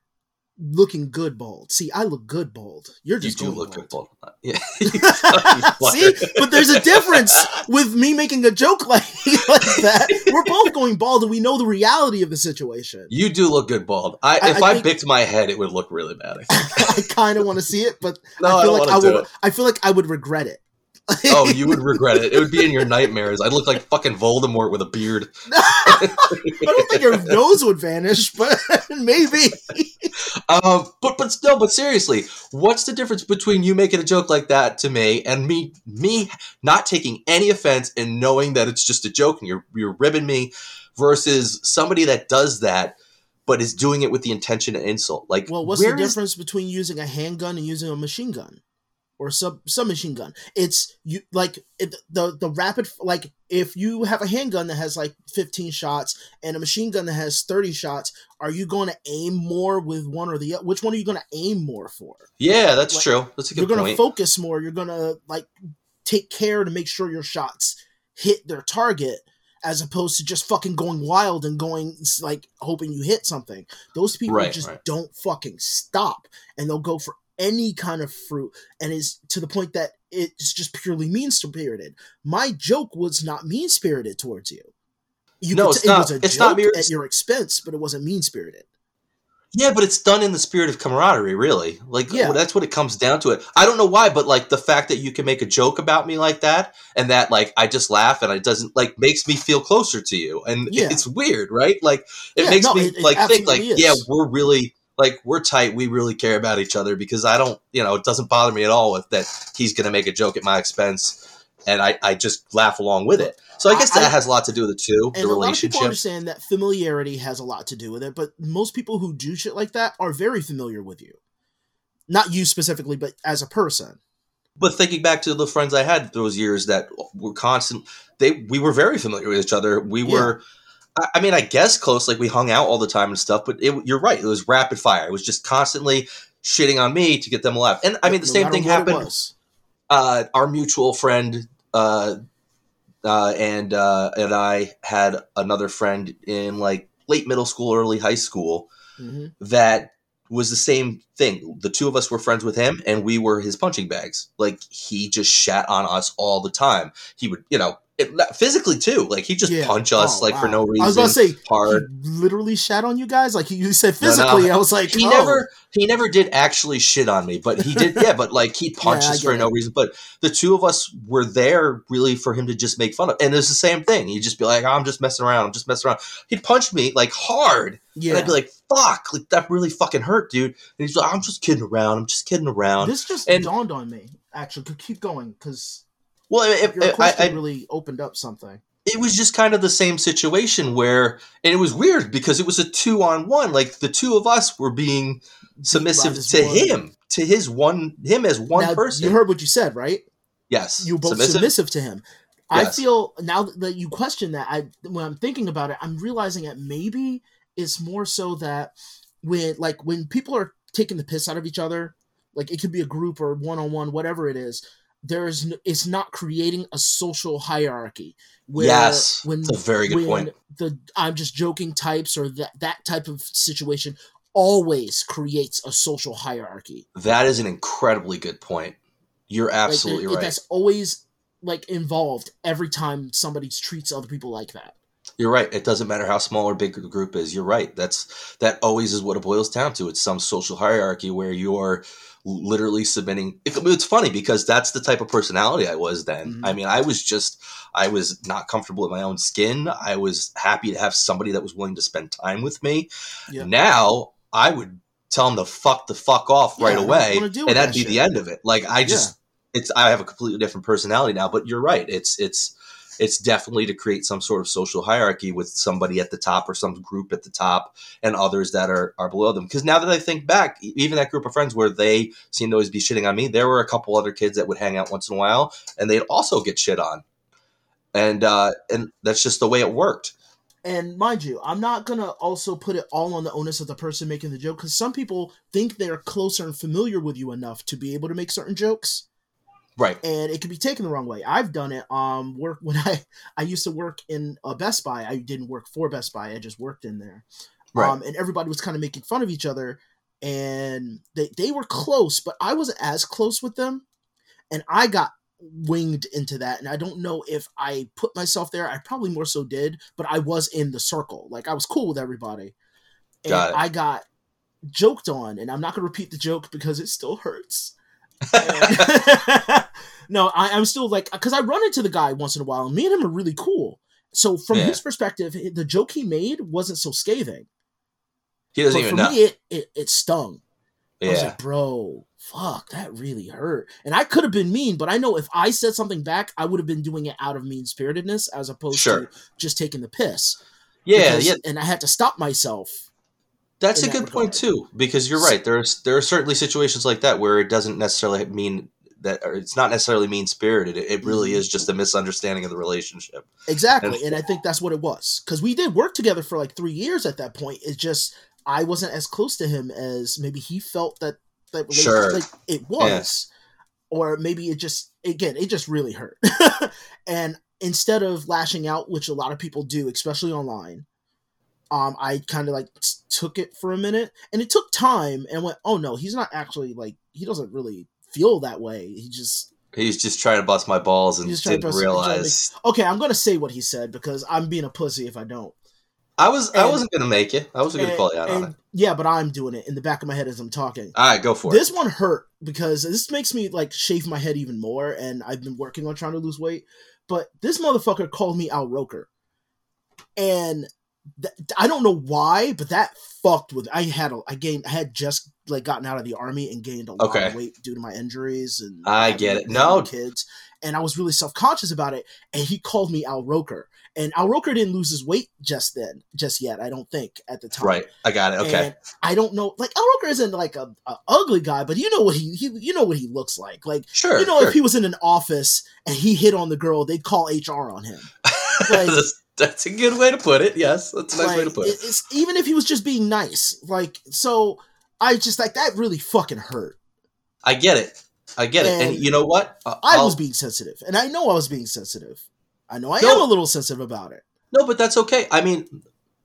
looking good bald. See, I look good bald. You're just you do going look good bald. bald. Yeah. See, but there's a difference with me making a joke like, like that. We're both going bald, and we know the reality of the situation. You do look good bald. I, I if I, I think, bicked my head, it would look really bad. I, I kind of want to see it, but no, I feel I like I would. It. I feel like I would regret it. Oh, you would regret it. It would be in your nightmares. I'd look like fucking Voldemort with a beard. I don't think your nose would vanish, but maybe. Um, but but no, but seriously, what's the difference between you making a joke like that to me and me me not taking any offense and knowing that it's just a joke and you're you're ribbing me versus somebody that does that but is doing it with the intention and insult? Like, well, what's the difference is- between using a handgun and using a machine gun? Or sub submachine gun. It's you like it, the the rapid like if you have a handgun that has like fifteen shots and a machine gun that has thirty shots, are you going to aim more with one or the other? Which one are you going to aim more for? Yeah, that's like, true. That's a good point. You're going to focus more. You're going to like take care to make sure your shots hit their target, as opposed to just fucking going wild and going like hoping you hit something. Those people right, just right. don't fucking stop, and they'll go for any kind of fruit, and is to the point that it's just purely mean-spirited. My joke was not mean-spirited towards you. You no, could, it's it not. Was a it's joke not mere- at your expense, but it wasn't mean-spirited. Yeah, but it's done in the spirit of camaraderie, really. Like, yeah. well, that's what it comes down to. It. I don't know why, but like the fact that you can make a joke about me like that, and that like I just laugh, and it doesn't like makes me feel closer to you, and yeah. it's weird, right? Like it yeah, makes no, me it, like it think like is. yeah, we're really. Like, we're tight, we really care about each other because I don't, you know, it doesn't bother me at all with that he's going to make a joke at my expense, and I, I just laugh along with it. So I guess that I, has a lot to do with it, too, the relationship. And a lot of people understand that familiarity has a lot to do with it, but most people who do shit like that are very familiar with you. Not you specifically, but as a person. But thinking back to the friends I had those years that were constant, they we were very familiar with each other. We were... Yeah. I mean, I guess close, like we hung out all the time and stuff, but it, you're right. It was rapid fire. It was just constantly shitting on me to get them alive. And I mean, the no same thing happened. Uh, our mutual friend uh, uh, and uh, and I had another friend in like late middle school, early high school mm-hmm. that was the same thing. The two of us were friends with him and we were his punching bags. Like, he just shat on us all the time. He would, you know, it, physically too. Like, he just yeah. punch us oh, like wow. for no reason. I was about to say, hard. He literally shat on you guys. Like, you said physically. No, no. I was like, he oh. never, he never did actually shit on me, but he did. Yeah. But like, he punched yeah, us for it. no reason. But the two of us were there really for him to just make fun of. And it's the same thing. He'd just be like, oh, I'm just messing around. I'm just messing around. He'd punch me like hard. Yeah. And I'd be like, fuck, like that really fucking hurt, dude. And he's like, I'm just kidding around. I'm just kidding around. This just and, dawned on me. Actually, keep going because well, it, your question I, I, really opened up something. It was just kind of the same situation where, and it was weird because it was a two on one. Like the two of us were being submissive to one. him, to his one, him as one now, person. You heard what you said, right? Yes, you were both submissive, submissive to him. Yes. I feel now that you question that, I when I'm thinking about it, I'm realizing that maybe it's more so that when like when people are taking the piss out of each other, like it could be a group or one-on-one, whatever it is, there is no, it's not creating a social hierarchy where yes, when, that's a very good when point. The I'm just joking types or that, that type of situation always creates a social hierarchy. That is an incredibly good point. You're absolutely like, it, right. That's always like involved every time somebody treats other people like that. You're right. It doesn't matter how small or big the group is. You're right. That's that always is what it boils down to. It's some social hierarchy where you are literally submitting. It, it's funny because that's the type of personality I was then. Mm-hmm. I mean, I was just I was not comfortable in my own skin. I was happy to have somebody that was willing to spend time with me. Yeah. Now I would tell them to fuck the fuck off yeah, right away. And that'd that be shit. the end of it. Like I just yeah. it's I have a completely different personality now. But you're right. It's it's. It's definitely to create some sort of social hierarchy with somebody at the top or some group at the top and others that are, are below them. Because now that I think back, even that group of friends where they seemed to always be shitting on me, there were a couple other kids that would hang out once in a while and they'd also get shit on. And uh, and that's just the way it worked. And mind you, I'm not going to also put it all on the onus of the person making the joke because some people think they're closer and familiar with you enough to be able to make certain jokes. Right. And it can be taken the wrong way. I've done it. Um, work when I, I used to work in a Best Buy. I didn't work for Best Buy. I just worked in there. Right. Um, and everybody was kind of making fun of each other and they, they were close, but I wasn't as close with them. And I got winged into that. And I don't know if I put myself there. I probably more so did, but I was in the circle. Like I was cool with everybody. And got it. I got joked on and I'm not going to repeat the joke because it still hurts. no, I, I'm still like, because I run into the guy once in a while and me and him are really cool. So from yeah. his perspective, the joke he made wasn't so scathing. He doesn't but even for know. For me, it, it, it stung. Yeah. I was like, bro, fuck, that really hurt. And I could have been mean, but I know if I said something back, I would have been doing it out of mean-spiritedness as opposed sure. to just taking the piss. Yeah, because, yeah. And I had to stop myself. That's a good point too, because you're right. There's there are certainly situations like that where it doesn't necessarily mean that, or it's not necessarily mean spirited. It, it really is just a misunderstanding of the relationship. Exactly, and, and I think that's what it was because we did work together for like three years at that point. It's just I wasn't as close to him as maybe he felt that that relationship sure. like it was, yeah. or maybe it just again it just really hurt. And instead of lashing out, which a lot of people do, especially online. Um, I kind of like t- took it for a minute and it took time and went, oh no, he's not actually like, he doesn't really feel that way. He just, he's just trying to bust my balls and didn't realize. Make, okay. I'm going to say what he said because I'm being a pussy if I don't. I was, and, I wasn't going to make it. I wasn't going to call you out and, on it. Yeah, but I'm doing it in the back of my head as I'm talking. All right, go for this it. This one hurt because this makes me like shave my head even more. And I've been working on trying to lose weight, but this motherfucker called me Al Roker. And I don't know why, but that fucked with. I had a, I gained, I had just like gotten out of the army and gained a lot okay. of weight due to my injuries and I get it. No kids, and I was really self conscious about it. And he called me Al Roker, and Al Roker didn't lose his weight just then, just yet. I don't think at the time. Right, I got it. Okay, and I don't know. Like Al Roker isn't like a, a ugly guy, but you know what he, he you know what he looks like. Like sure, you know sure. if he was in an office and he hit on the girl, they'd call H R on him. Like, that's a good way to put it. Yes, that's a nice like, way to put it. It's, even if he was just being nice, like so, I just like that really fucking hurt. I get it. I get and it. And you know what? I'll, I was being sensitive, and I know I was being sensitive. I know I no, am a little sensitive about it. No, but that's okay. I mean,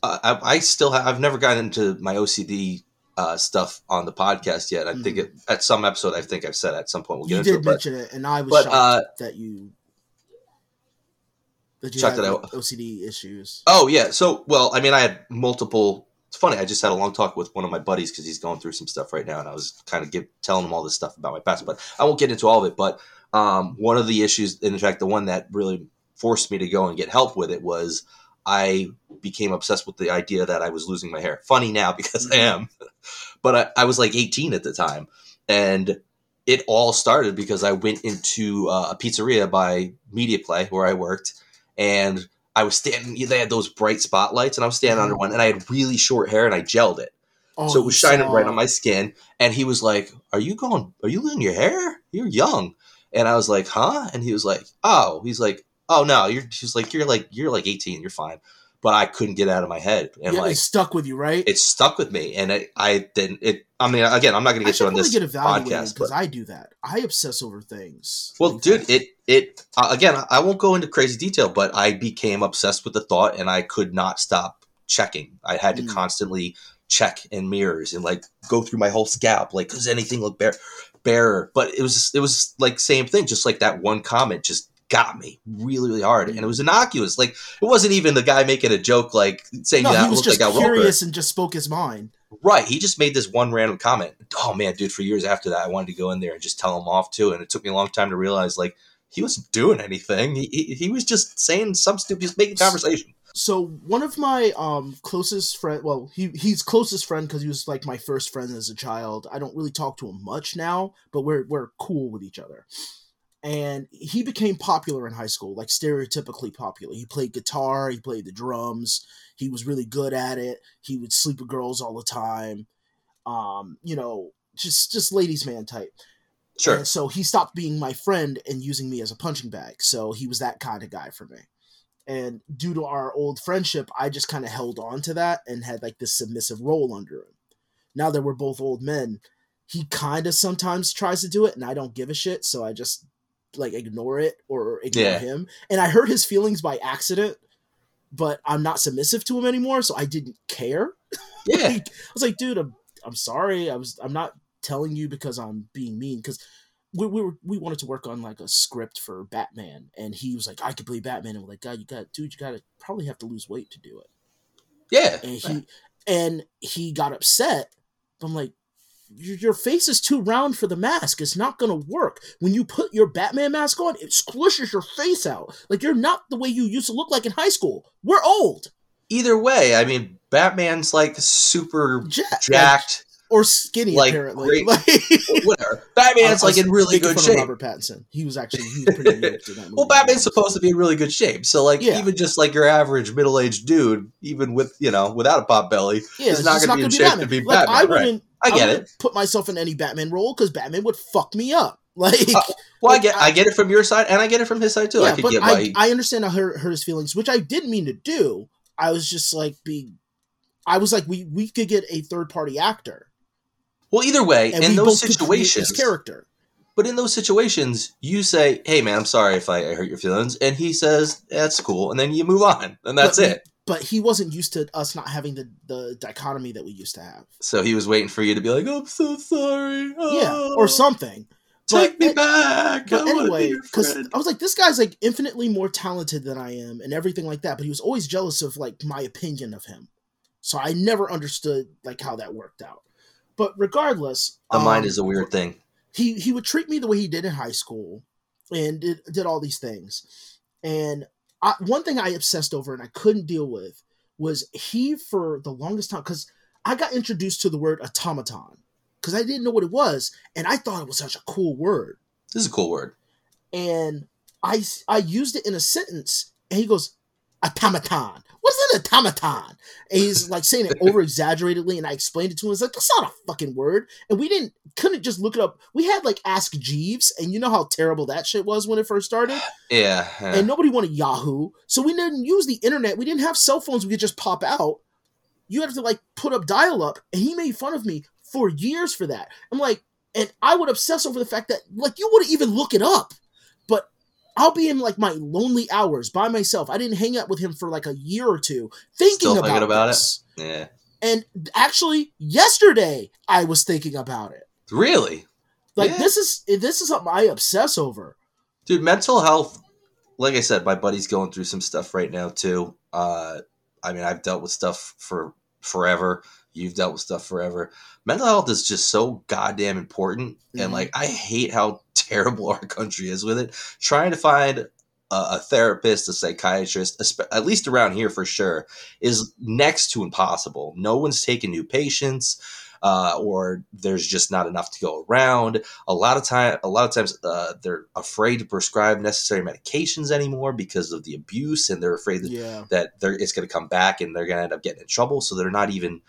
uh, I, I still have, I've never gotten into my O C D uh, stuff on the podcast yet. I mm-hmm. think it, at some episode, I think I've said at some point we'll get you into it. You did mention but, it, and I was but, shocked uh, that you that you had that I, O C D issues. Oh, yeah. So, well, I mean, I had multiple... It's funny, I just had a long talk with one of my buddies because he's going through some stuff right now, and I was kind of give, telling him all this stuff about my past, but I won't get into all of it. But um, one of the issues, and in fact, the one that really forced me to go and get help with it was I became obsessed with the idea that I was losing my hair. Funny now because I am, but I, I was like eighteen at the time, and it all started because I went into uh, a pizzeria by Media Play where I worked, and I was standing, they had those bright spotlights, and I was standing under one, and I had really short hair, and I gelled it. Oh, so it was shining God. right on my skin. And he was like, are you going, are you losing your hair? You're young. And I was like, huh? And he was like, oh, he's like, oh no, you're just like, you're like, you're like eighteen. You're fine. But I couldn't get out of my head. And yeah, like, it stuck with you, right? It stuck with me. And I, I didn't, it, I mean, again, I'm not going to get I you on really this get podcast. Because I do that. I obsess over things. Well, like dude, that. it, it, uh, again, I won't go into crazy detail, but I became obsessed with the thought and I could not stop checking. I had to mm. constantly check in mirrors and like go through my whole scalp. Like, does anything look bare, bare? But it was, it was like same thing. Just like that one comment just got me really, really hard, and it was innocuous. Like, it wasn't even the guy making a joke, like saying no, that he was just like curious and just spoke his mind. Right, he just made this one random comment. Oh man, dude! For years after that, I wanted to go in there and just tell him off too, and it took me a long time to realize like he wasn't doing anything. He he, he was just saying some stupid, just making conversation. So one of my um closest friend, well, he he's closest friend because he was like my first friend as a child. I don't really talk to him much now, but we're we're cool with each other. And he became popular in high school, like stereotypically popular. He played guitar, he played the drums, he was really good at it. He would sleep with girls all the time. Um, you know, just just ladies' man type. Sure. And so he stopped being my friend and using me as a punching bag. So he was that kind of guy for me. And due to our old friendship, I just kind of held on to that and had like this submissive role under him. Now that we're both old men, he kind of sometimes tries to do it and I don't give a shit. So I just... like ignore it or ignore yeah. him. And I hurt his feelings by accident, but I'm not submissive to him anymore. So I didn't care. Yeah. like, I was like, dude, I'm, I'm sorry. I was, I'm not telling you because I'm being mean. Cause we, we were, we wanted to work on like a script for Batman. And he was like, I could play Batman. And we're like, God, you got, dude, you got to probably have to lose weight to do it. Yeah. And he, and he got upset. I'm like, your face is too round for the mask. It's not going to work. When you put your Batman mask on, it squishes your face out. Like, you're not the way you used to look like in high school. We're old. Either way, I mean, Batman's, like, super ja- jacked. Or skinny, like, apparently. Like, whatever. Batman's, like, in really good shape. Robert Pattinson. He was actually he was pretty good to that movie. Well, Batman's supposed to be in really good shape. So, like, yeah. even just, like, your average middle-aged dude, even with, you know, without a pop belly, yeah, is not going to be in shape Batman. to be like, Batman. I wouldn't. Right. I get I it. Put myself in any Batman role because Batman would fuck me up. Like, uh, well, like I get, I, I get it from your side, and I get it from his side too. Yeah, I could but get I, my... I understand I hurt, hurt his feelings, which I didn't mean to do. I was just like, be, I was like, we, we could get a third party actor. Well, either way, in those situations, character. But in those situations, you say, "Hey, man, I'm sorry if I, I hurt your feelings," and he says, "That's cool," and then you move on, and that's but, it. But he wasn't used to us not having the, the dichotomy that we used to have. So he was waiting for you to be like, I'm so sorry. Oh, yeah, or something. Take but, me and, back. But I anyway, because I was like, this guy's like infinitely more talented than I am and everything like that. But he was always jealous of like my opinion of him. So I never understood like how that worked out. But regardless. The um, mind is a weird thing. He, he would treat me the way he did in high school and did, did all these things. And I, one thing I obsessed over and I couldn't deal with was he for the longest time, because I got introduced to the word automaton because I didn't know what it was. And I thought it was such a cool word. This is a cool word. And I, I used it in a sentence and he goes, automaton. What's an automaton? And he's like saying it over exaggeratedly. And I explained it to him. It's like, that's not a fucking word. And we didn't, couldn't just look it up. We had like Ask Jeeves. And you know how terrible that shit was when it first started? Yeah. yeah. And nobody wanted Yahoo. So we didn't use the internet. We didn't have cell phones. We could just pop out. You have to like put up dial up. And he made fun of me for years for that. I'm like, and I would obsess over the fact that like, you wouldn't even look it up. I'll be in like my lonely hours by myself. I didn't hang out with him for like a year or two thinking, Still thinking about, about it. Yeah. And actually, yesterday, I was thinking about it. Really? Like, yeah. this is this is something I obsess over. Dude, mental health, like I said, my buddy's going through some stuff right now, too. Uh, I mean, I've dealt with stuff for forever. You've dealt with stuff forever. Mental health is just so goddamn important. Mm-hmm. And, like, I hate how terrible our country is with it. Trying to find a therapist, a psychiatrist, at least around here for sure, is next to impossible. No one's taking new patients, uh, or there's just not enough to go around. A lot of time, a lot of times uh, they're afraid to prescribe necessary medications anymore because of the abuse, and they're afraid that, yeah. that they're, it's going to come back and they're going to end up getting in trouble. So they're not even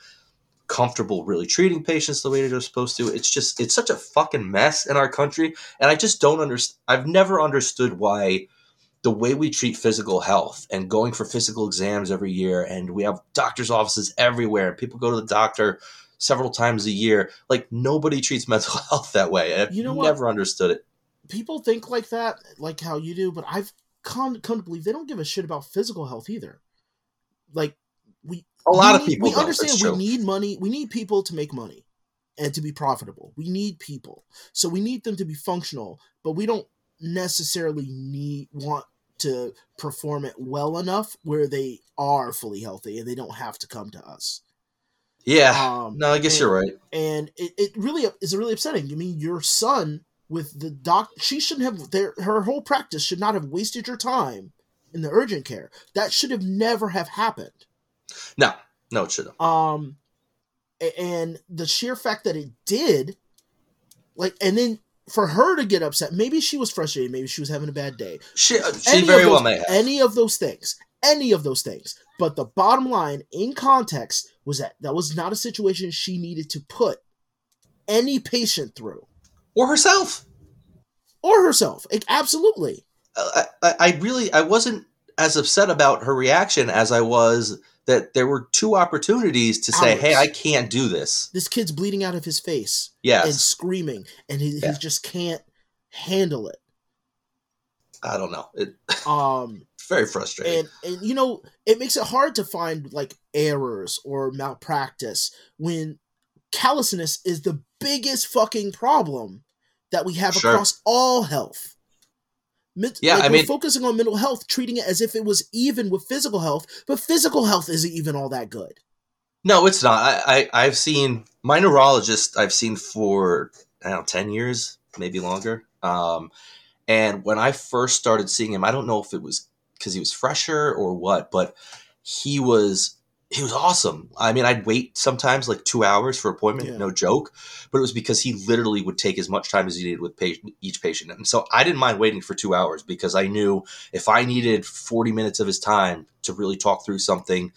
comfortable really treating patients the way they're supposed to. It's just, it's such a fucking mess in our country. And I just don't understand. I've never understood why the way we treat physical health and going for physical exams every year, and we have doctor's offices everywhere, and people go to the doctor several times a year. Like, nobody treats mental health that way. I've you know never what? understood it. People think like that, like how you do, but I've come, come to believe they don't give a shit about physical health either. Like, we a lot we of need, people we don't. understand we need money. We need people to make money and to be profitable. We need people, so we need them to be functional, but we don't necessarily need want to perform it well enough where they are fully healthy and they don't have to come to us. Yeah. Um, no, I guess and, you're right. And it, it really is really upsetting. I mean, your son with the doc, she shouldn't have their, her whole practice should not have wasted your time in the urgent care. That should have never have happened. No, no, it shouldn't. Um, and the sheer fact that it did, like, and then, for her to get upset, maybe she was frustrated, maybe she was having a bad day. She, she very well may have. Any of those things. Any of those things. But the bottom line, in context, was that that was not a situation she needed to put any patient through. Or herself. Or herself. It, absolutely. I, I, I really, I wasn't as upset about her reaction as I was that there were two opportunities to Hours. say, hey, I can't do this. This kid's bleeding out of his face. Yes. And screaming. And he, yeah. he just can't handle it. I don't know. It, um, it's very frustrating. And, and, you know, it makes it hard to find, like, errors or malpractice when callousness is the biggest fucking problem that we have sure. across all health. Mint, yeah, like I we're mean, focusing on mental health, treating it as if it was even with physical health, but physical health isn't even all that good. No, it's not. I, I, I've seen my neurologist. I've seen for I don't know ten years, maybe longer. Um, and when I first started seeing him, I don't know if it was because he was fresher or what, but he was he was awesome. I mean, I'd wait sometimes like two hours for appointment, yeah. no joke. But it was because he literally would take as much time as he did with patient, each patient. And so I didn't mind waiting for two hours because I knew if I needed forty minutes of his time to really talk through something,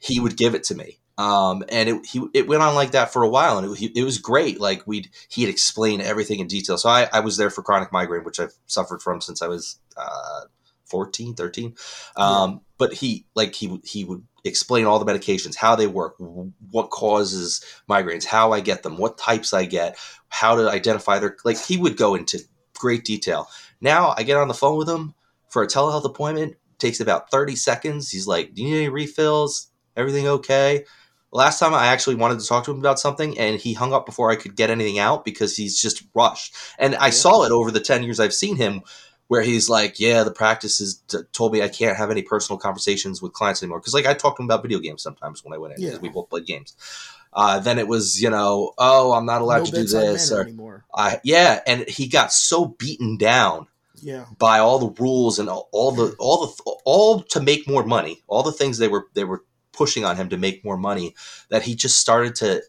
he would give it to me. Um, and it he, it went on like that for a while, and it, he, it was great. Like we'd he'd explain everything in detail. So I, I was there for chronic migraine, which I've suffered from since I was uh, fourteen, thirteen. Um, yeah. But he like he he would explain all the medications, how they work, what causes migraines, how I get them, what types I get, how to identify their, like he would go into great detail. Now I get on the phone with him for a telehealth appointment, takes about thirty seconds. He's like, do you need any refills? Everything okay? Last time I actually wanted to talk to him about something and he hung up before I could get anything out because he's just rushed. And I yeah. saw it over the ten years I've seen him, where he's like, yeah, the practice is t- told me I can't have any personal conversations with clients anymore. Because, like, I talked to him about video games sometimes when I went in because yeah. we both played games. Uh, then it was, you know, oh, I'm not allowed no to do this. Or, I, yeah, and he got so beaten down yeah. by all the rules and all, all the all the all to make more money, all the things they were they were pushing on him to make more money, that he just started to.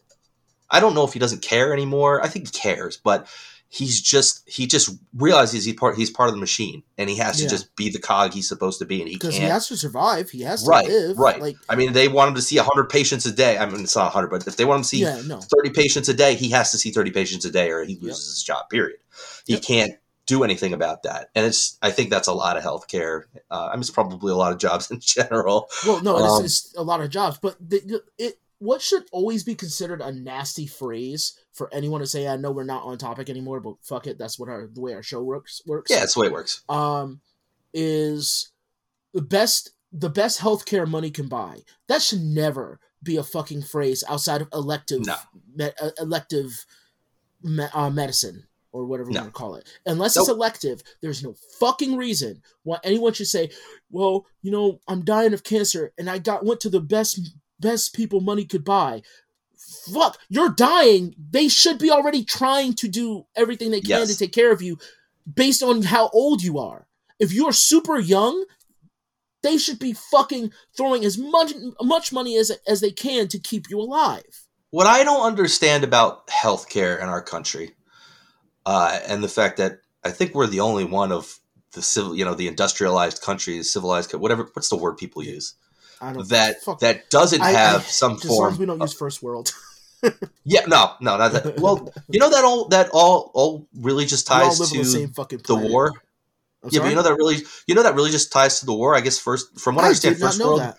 I don't know if he doesn't care anymore. I think he cares, but. He's just he just realizes he's part he's part of the machine, and he has to yeah. just be the cog he's supposed to be, and he because he has to survive. He has right, to live. Right. Like, I mean, they want him to see a hundred patients a day. I mean, it's not a hundred, but if they want him to see yeah, no. thirty patients a day, he has to see thirty patients a day, or he loses yep. his job. Period. He yep. can't do anything about that, and it's I think that's a lot of healthcare. Uh, I mean, it's probably a lot of jobs in general. Well, no, um, it's, it's a lot of jobs, but the, it. What should always be considered a nasty phrase for anyone to say, I know we're not on topic anymore, but fuck it, that's what our the way our show works works. Yeah, that's the way it works. Um is the best the best healthcare money can buy. That should never be a fucking phrase outside of elective no. me, uh, elective me, uh, medicine or whatever no. you want to call it. Unless nope. it's elective, there's no fucking reason why anyone should say, well, you know, I'm dying of cancer and I got went to the best best people money could buy. Fuck, you're dying. They should be already trying to do everything they can yes. to take care of you based on how old you are. If you're super young, they should be fucking throwing as much much money as as they can to keep you alive. What I don't understand about healthcare in our country, uh, and the fact that I think we're the only one of the civil, you know, the industrialized countries, civilized, whatever. What's the word people use? I don't that fuck. that doesn't I, have I, some just form. As long as we don't of, use first world. yeah, no, no, not that. Well, you know that all that all all really just ties to the, same fucking the war. I'm yeah, sorry? But you know that really, you know that really just ties to the war. I guess first, from what I, I understand, first world, that.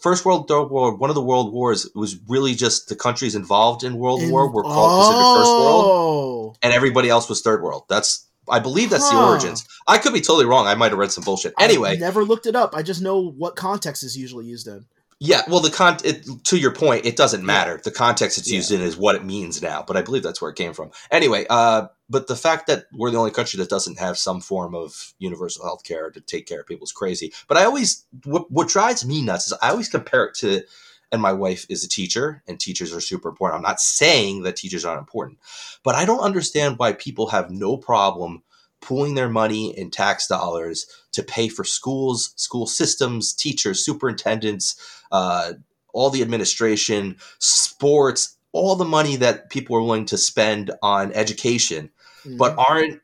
first world, third world, one of the world wars was really just the countries involved in World in, War were called Pacific oh. First World, and everybody else was Third World. That's, I believe, that's huh. the origins. I could be totally wrong. I might have read some bullshit. Anyway, I never looked it up. I just know what context is usually used in. Yeah, well, the con- it, to your point, it doesn't matter. Yeah. The context it's yeah. used in is what it means now, but I believe that's where it came from. Anyway, uh, but the fact that we're the only country that doesn't have some form of universal health care to take care of people is crazy. But I always what, – what drives me nuts is I always compare it to – and my wife is a teacher, and teachers are super important. I'm not saying that teachers aren't important, but I don't understand why people have no problem – pooling their money in tax dollars to pay for schools, school systems, teachers, superintendents, uh, all the administration, sports, all the money that people are willing to spend on education, mm-hmm. but aren't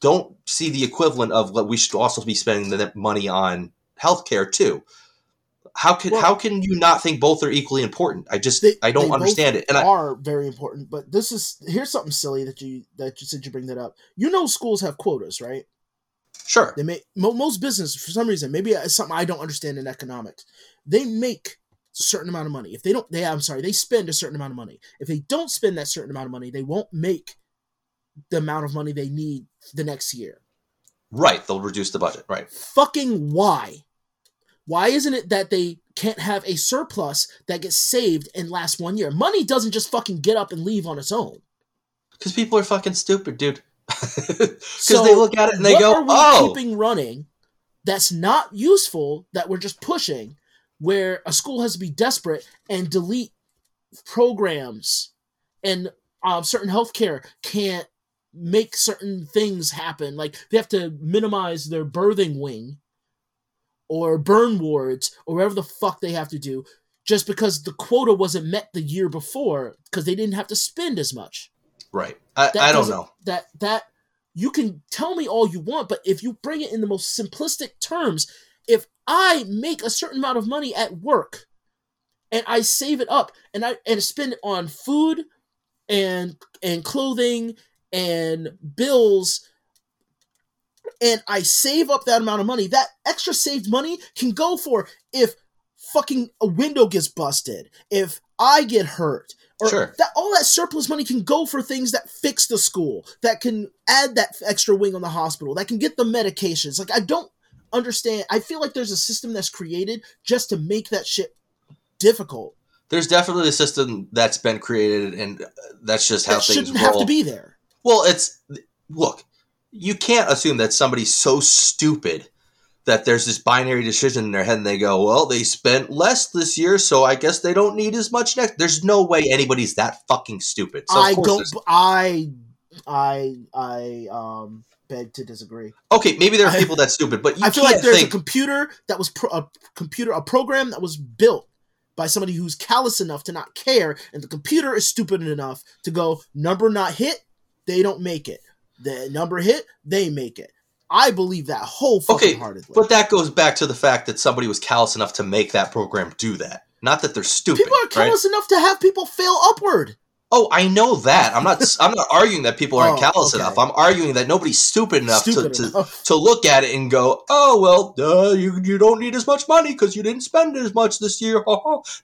don't see the equivalent of what we should also be spending the money on healthcare too. How can well, how can you not think both are equally important? I just they, I don't understand it. And are I, very important, but this is here's something silly that you that you said you bring that up. You know, schools have quotas, right? Sure. They make most businesses for some reason. Maybe it's something I don't understand in economics. They make a certain amount of money. If they don't, they I'm sorry, they spend a certain amount of money. If they don't spend that certain amount of money, they won't make the amount of money they need the next year. Right. They'll reduce the budget. Right. Fucking why? Why isn't it that they can't have a surplus that gets saved and lasts one year? Money doesn't just fucking get up and leave on its own. Because people are fucking stupid, dude. Because so they look at it and they go, "Oh, what are we keeping running that's not useful that we're just pushing?" Where a school has to be desperate and delete programs, and um, certain healthcare can't make certain things happen. Like they have to minimize their birthing wing. Or burn wards, or whatever the fuck they have to do, just because the quota wasn't met the year before, because they didn't have to spend as much. Right. I, I don't know. That that you can tell me all you want, but if you bring it in the most simplistic terms, if I make a certain amount of money at work, and I save it up, and I and spend it on food, and and clothing, and bills. And I save up that amount of money, that extra saved money can go for if fucking a window gets busted, if I get hurt, or sure. that all that surplus money can go for things that fix the school, that can add that extra wing on the hospital, that can get the medications. Like, I don't understand. I feel like there's a system that's created just to make that shit difficult. There's definitely a system that's been created, and that's just how that things shouldn't roll. Have to be there. Well, it's look. You can't assume that somebody's so stupid that there's this binary decision in their head and they go, well, they spent less this year, so I guess they don't need as much next. There's no way anybody's that fucking stupid. So I don't, I, I, I, um, beg to disagree. Okay. Maybe there are I, people that stupid, but you I feel can't like there's think- a computer that was pro- a computer, a program that was built by somebody who's callous enough to not care. And the computer is stupid enough to go number not hit. They don't make it. The number hit, they make it. I believe that whole fucking okay, heartedly. But that goes back to the fact that somebody was callous enough to make that program do that. Not that they're stupid. People are callous right? enough to have people fail upward. Oh, I know that. I'm not I'm not arguing that people aren't oh, callous okay. enough. I'm arguing that nobody's stupid enough, stupid to, enough. To, to look at it and go, oh, well, duh, you, you don't need as much money because you didn't spend as much this year.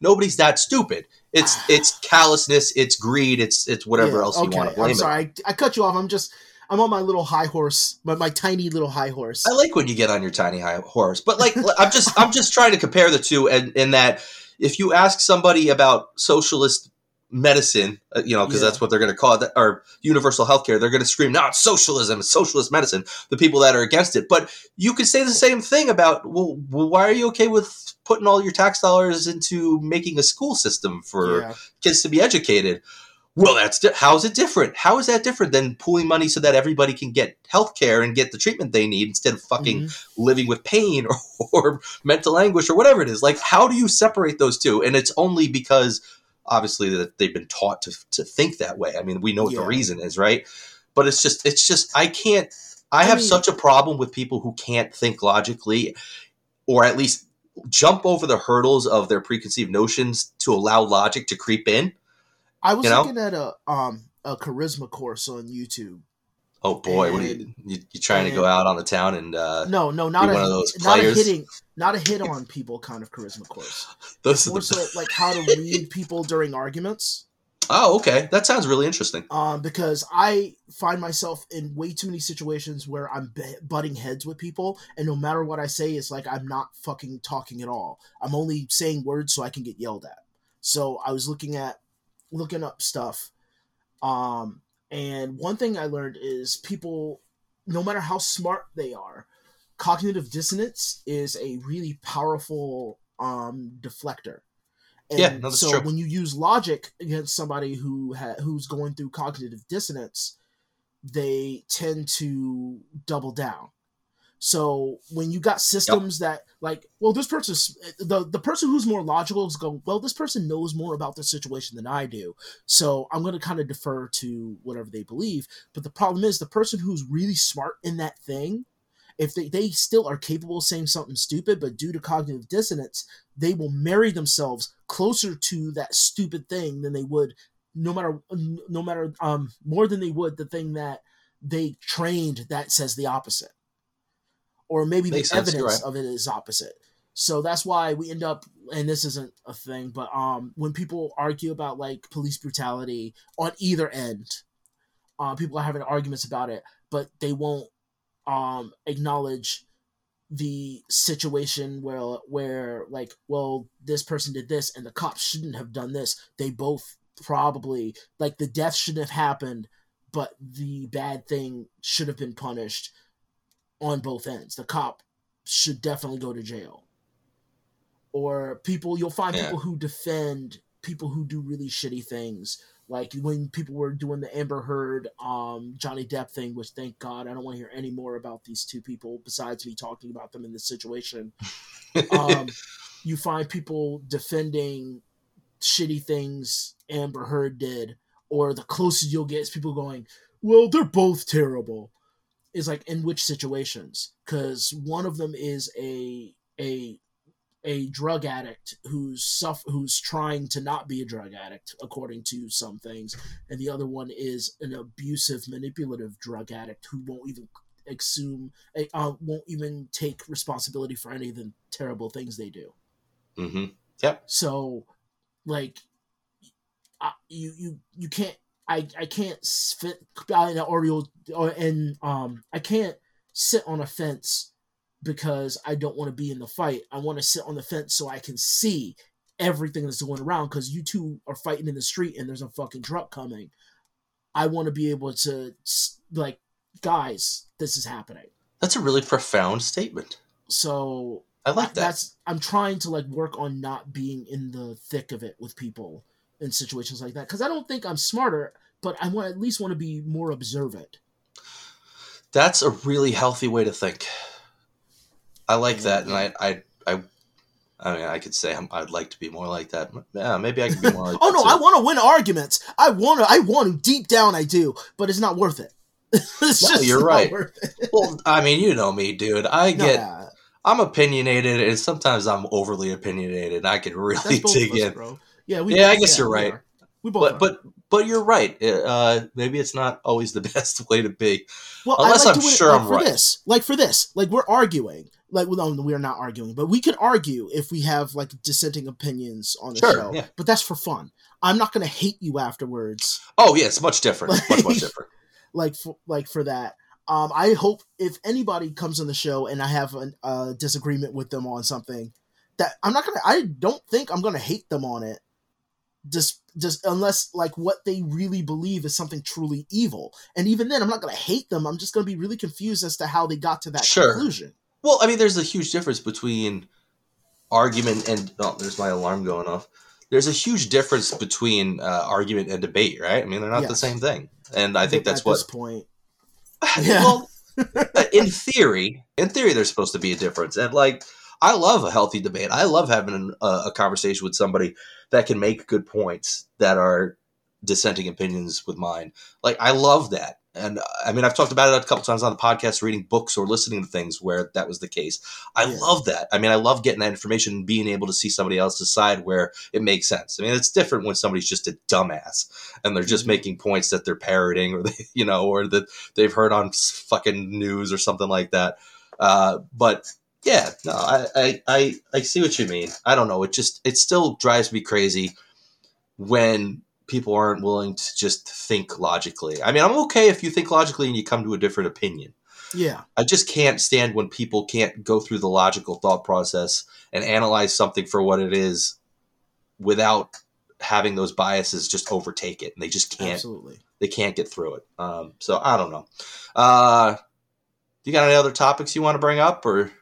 Nobody's that stupid. It's it's callousness, it's greed, it's it's whatever yeah, else okay. you want to blame I'm sorry, it. I, I cut you off. I'm just... I'm on my little high horse, my, my tiny little high horse. I like when you get on your tiny high horse, but like I'm just I'm just trying to compare the two, and in that if you ask somebody about socialist medicine, you know, because yeah. that's what they're going to call it, or universal healthcare, they're going to scream, "No, it's socialism, it's socialist medicine." The people that are against it, but you could say the same thing about, well, why are you okay with putting all your tax dollars into making a school system for yeah. kids to be educated? Well, that's di- how is it different? How is that different than pooling money so that everybody can get healthcare and get the treatment they need instead of fucking mm-hmm. living with pain or, or mental anguish or whatever it is? Like, how do you separate those two? And it's only because obviously that they've been taught to to think that way. I mean, we know what yeah. the reason is, right? But it's just, it's just, I can't, I, I have mean, such a problem with people who can't think logically, or at least jump over the hurdles of their preconceived notions to allow logic to creep in. I was you know? looking at a, um, a charisma course on YouTube. Oh boy. And, what are you, you, you trying and, to go out on the town and, uh, no, no, not a, one of those not a hitting, not a hit on people kind of charisma course. Those more the... so like how to read people during arguments. Oh, okay. That sounds really interesting. Um, because I find myself in way too many situations where I'm be- butting heads with people, and no matter what I say, it's like, I'm not fucking talking at all. I'm only saying words so I can get yelled at. So I was looking at, looking up stuff. Um, and one thing I learned is people, no matter how smart they are, cognitive dissonance is a really powerful um, deflector. And yeah, no, that's so true. When you use logic against somebody who ha- who's going through cognitive dissonance, they tend to double down. So when you got systems yep. that like, well, this person's the, the person who's more logical is going, well, this person knows more about this situation than I do, so I'm going to kind of defer to whatever they believe. But the problem is the person who's really smart in that thing, if they, they still are capable of saying something stupid, but due to cognitive dissonance, they will marry themselves closer to that stupid thing than they would no matter, no matter um more than they would the thing that they trained that says the opposite. Or maybe Makes the sense, evidence right. of it is opposite. So that's why we end up, and this isn't a thing, but um, when people argue about like police brutality on either end, uh, people are having arguments about it, but they won't um, acknowledge the situation where, where like, well, this person did this and the cops shouldn't have done this. They both probably, like the death shouldn't have happened, but the bad thing should have been punished. On both ends, the cop should definitely go to jail. Or people, you'll find yeah. people who defend people who do really shitty things. Like when people were doing the Amber Heard, um, Johnny Depp thing, which thank God, I don't want to hear any more about these two people besides me talking about them in this situation. um, you find people defending shitty things Amber Heard did, or the closest you'll get is people going, well, they're both terrible. Is like in which situations? Because one of them is a a a drug addict who's suff- who's trying to not be a drug addict, according to some things, and the other one is an abusive, manipulative drug addict who won't even assume, uh, won't even take responsibility for any of the terrible things they do. Mm-hmm. Yep. So, like, I, you you you can't. I, I can't sit on an Oreo and um I can't sit on a fence because I don't want to be in the fight. I want to sit on the fence so I can see everything that's going around, because you two are fighting in the street and there's a fucking truck coming. I want to be able to like, guys, this is happening. That's a really profound statement. So I like that. That's I'm trying to like work on not being in the thick of it with people. In situations like that, because I don't think I'm smarter, but I want at least want to be more observant. That's a really healthy way to think. I like that, and I, I, I, I mean, I could say I'm, I'd like to be more like that. Yeah, maybe I could be more. like Oh that no, too. I want to win arguments. I want to. I want to. Deep down, I do, but it's not worth it. it's no, just you're not right. Worth it. Well, I mean, you know me, dude. I no, get. Nah. I'm opinionated, and sometimes I'm overly opinionated. And I can really dig in, bro. Yeah, we yeah I guess yeah, you're right. We, we both, but, but but you're right. Uh, maybe it's not always the best way to be. Well, unless like I'm sure it, like I'm for right. This. Like for this, like we're arguing. Like well, no, we are not arguing, but we could argue if we have like dissenting opinions on the sure, show. Yeah. But that's for fun. I'm not going to hate you afterwards. Oh yeah, it's much different. Like, much much different. like for, like for that. Um, I hope if anybody comes on the show and I have a, a disagreement with them on something, that I'm not gonna. I don't think I'm gonna hate them on it. Just, just unless like what they really believe is something truly evil, and even then, I'm not gonna hate them. I'm just gonna be really confused as to how they got to that sure. conclusion. Well, I mean, there's a huge difference between argument and. Oh, there's my alarm going off. There's a huge difference between uh, argument and debate, right? I mean, they're not yes. the same thing, and I think that's at what. This point. Yeah. Well, in theory, in theory, there's supposed to be a difference. And like, I love a healthy debate. I love having an, uh, a conversation with somebody that can make good points that are dissenting opinions with mine. Like, I love that. And I mean, I've talked about it a couple times on the podcast, reading books or listening to things where that was the case. I yeah. love that. I mean, I love getting that information and being able to see somebody else's side where it makes sense. I mean, it's different when somebody's just a dumbass and they're just mm-hmm. making points that they're parroting or, they, you know, or that they've heard on fucking news or something like that. Uh, but yeah, no, I, I, I, I see what you mean. I don't know. It just, it still drives me crazy when people aren't willing to just think logically. I mean, I'm okay if you think logically and you come to a different opinion. Yeah. I just can't stand when people can't go through the logical thought process and analyze something for what it is without having those biases just overtake it. And they just can't, Absolutely. they can't get through it. Um, so I don't know. Uh, you got any other topics you want to bring up, or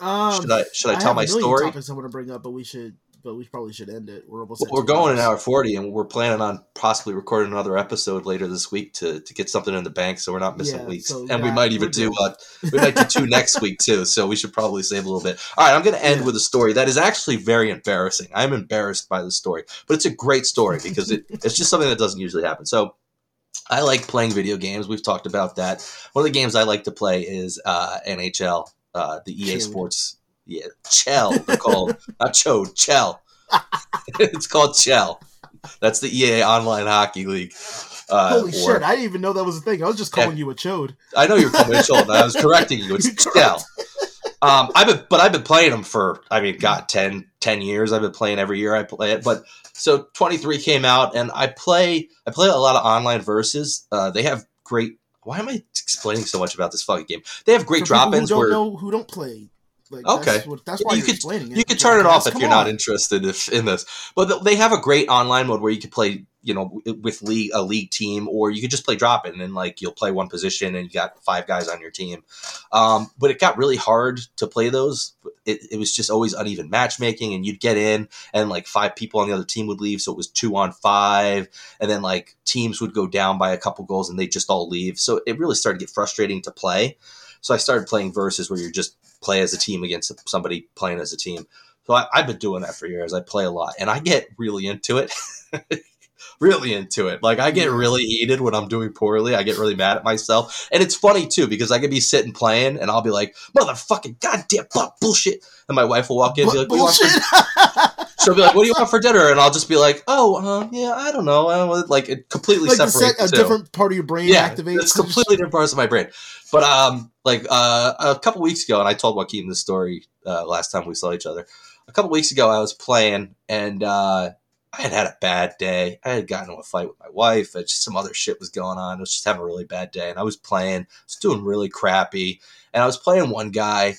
um, should I, should I, I tell my story? I have a million topics I want to bring up, but we should, but we probably should end it. We're almost well, we're going hours. An hour forty, and we're planning on possibly recording another episode later this week to, to get something in the bank, so we're not missing yeah, weeks. So, and yeah, we might even do uh, we might do two next week too. So we should probably save a little bit. All right, I'm going to end yeah. with a story that is actually very embarrassing. I'm embarrassed by the story, but it's a great story because it it's just something that doesn't usually happen. So I like playing video games. We've talked about that. One of the games I like to play is uh, N H L, uh, the E A Sports. Yeah, Chell, they're called. Not Cho, Chell. It's called Chell. That's the E A Online Hockey League. Uh, Holy or, shit, I didn't even know that was a thing. I was just calling yeah, you a chode. I know you were calling me a chode. I was correcting you. It's Chell. Um, I've been, But I've been playing them for, I mean, God, ten, ten years. I've been playing every year I play it. But so twenty-three came out, and I play I play a lot of online versus. Uh, they have great – why am I explaining so much about this fucking game? They have great drop-ins. Who don't where, know who don't play. Like, okay, that's, what, that's why you you're could explaining it. You could turn it off if you're on. Not interested if, in this. But they have a great online mode where you could play, you know, with league, a league team, or you could just play drop it, and then like you'll play one position and you got five guys on your team. Um, but it got really hard to play those. It, it was just always uneven matchmaking, and you'd get in, and like five people on the other team would leave, so it was two on five, and then like teams would go down by a couple goals, and they just all leave. So it really started to get frustrating to play. So I started playing versus where you're just play as a team against somebody playing as a team. So I, I've been doing that for years. I play a lot, and I get really into it, really into it. Like I get really heated when I'm doing poorly. I get really mad at myself. And it's funny too, because I could be sitting playing and I'll be like, motherfucking goddamn fuck bullshit. And my wife will walk in and be like, what do you want for-? She'll be like, what do you want for dinner? And I'll just be like, oh, um, yeah, I don't know. I don't know. Like it completely like separates the set, a two. Different part of your brain yeah, activates. It's completely different parts of my brain. But um, like uh, a couple weeks ago, and I told Joaquim this story uh, last time we saw each other. A couple weeks ago, I was playing, and uh, I had had a bad day. I had gotten into a fight with my wife, and just some other shit was going on. I was just having a really bad day, and I was playing. I was doing really crappy, and I was playing one guy,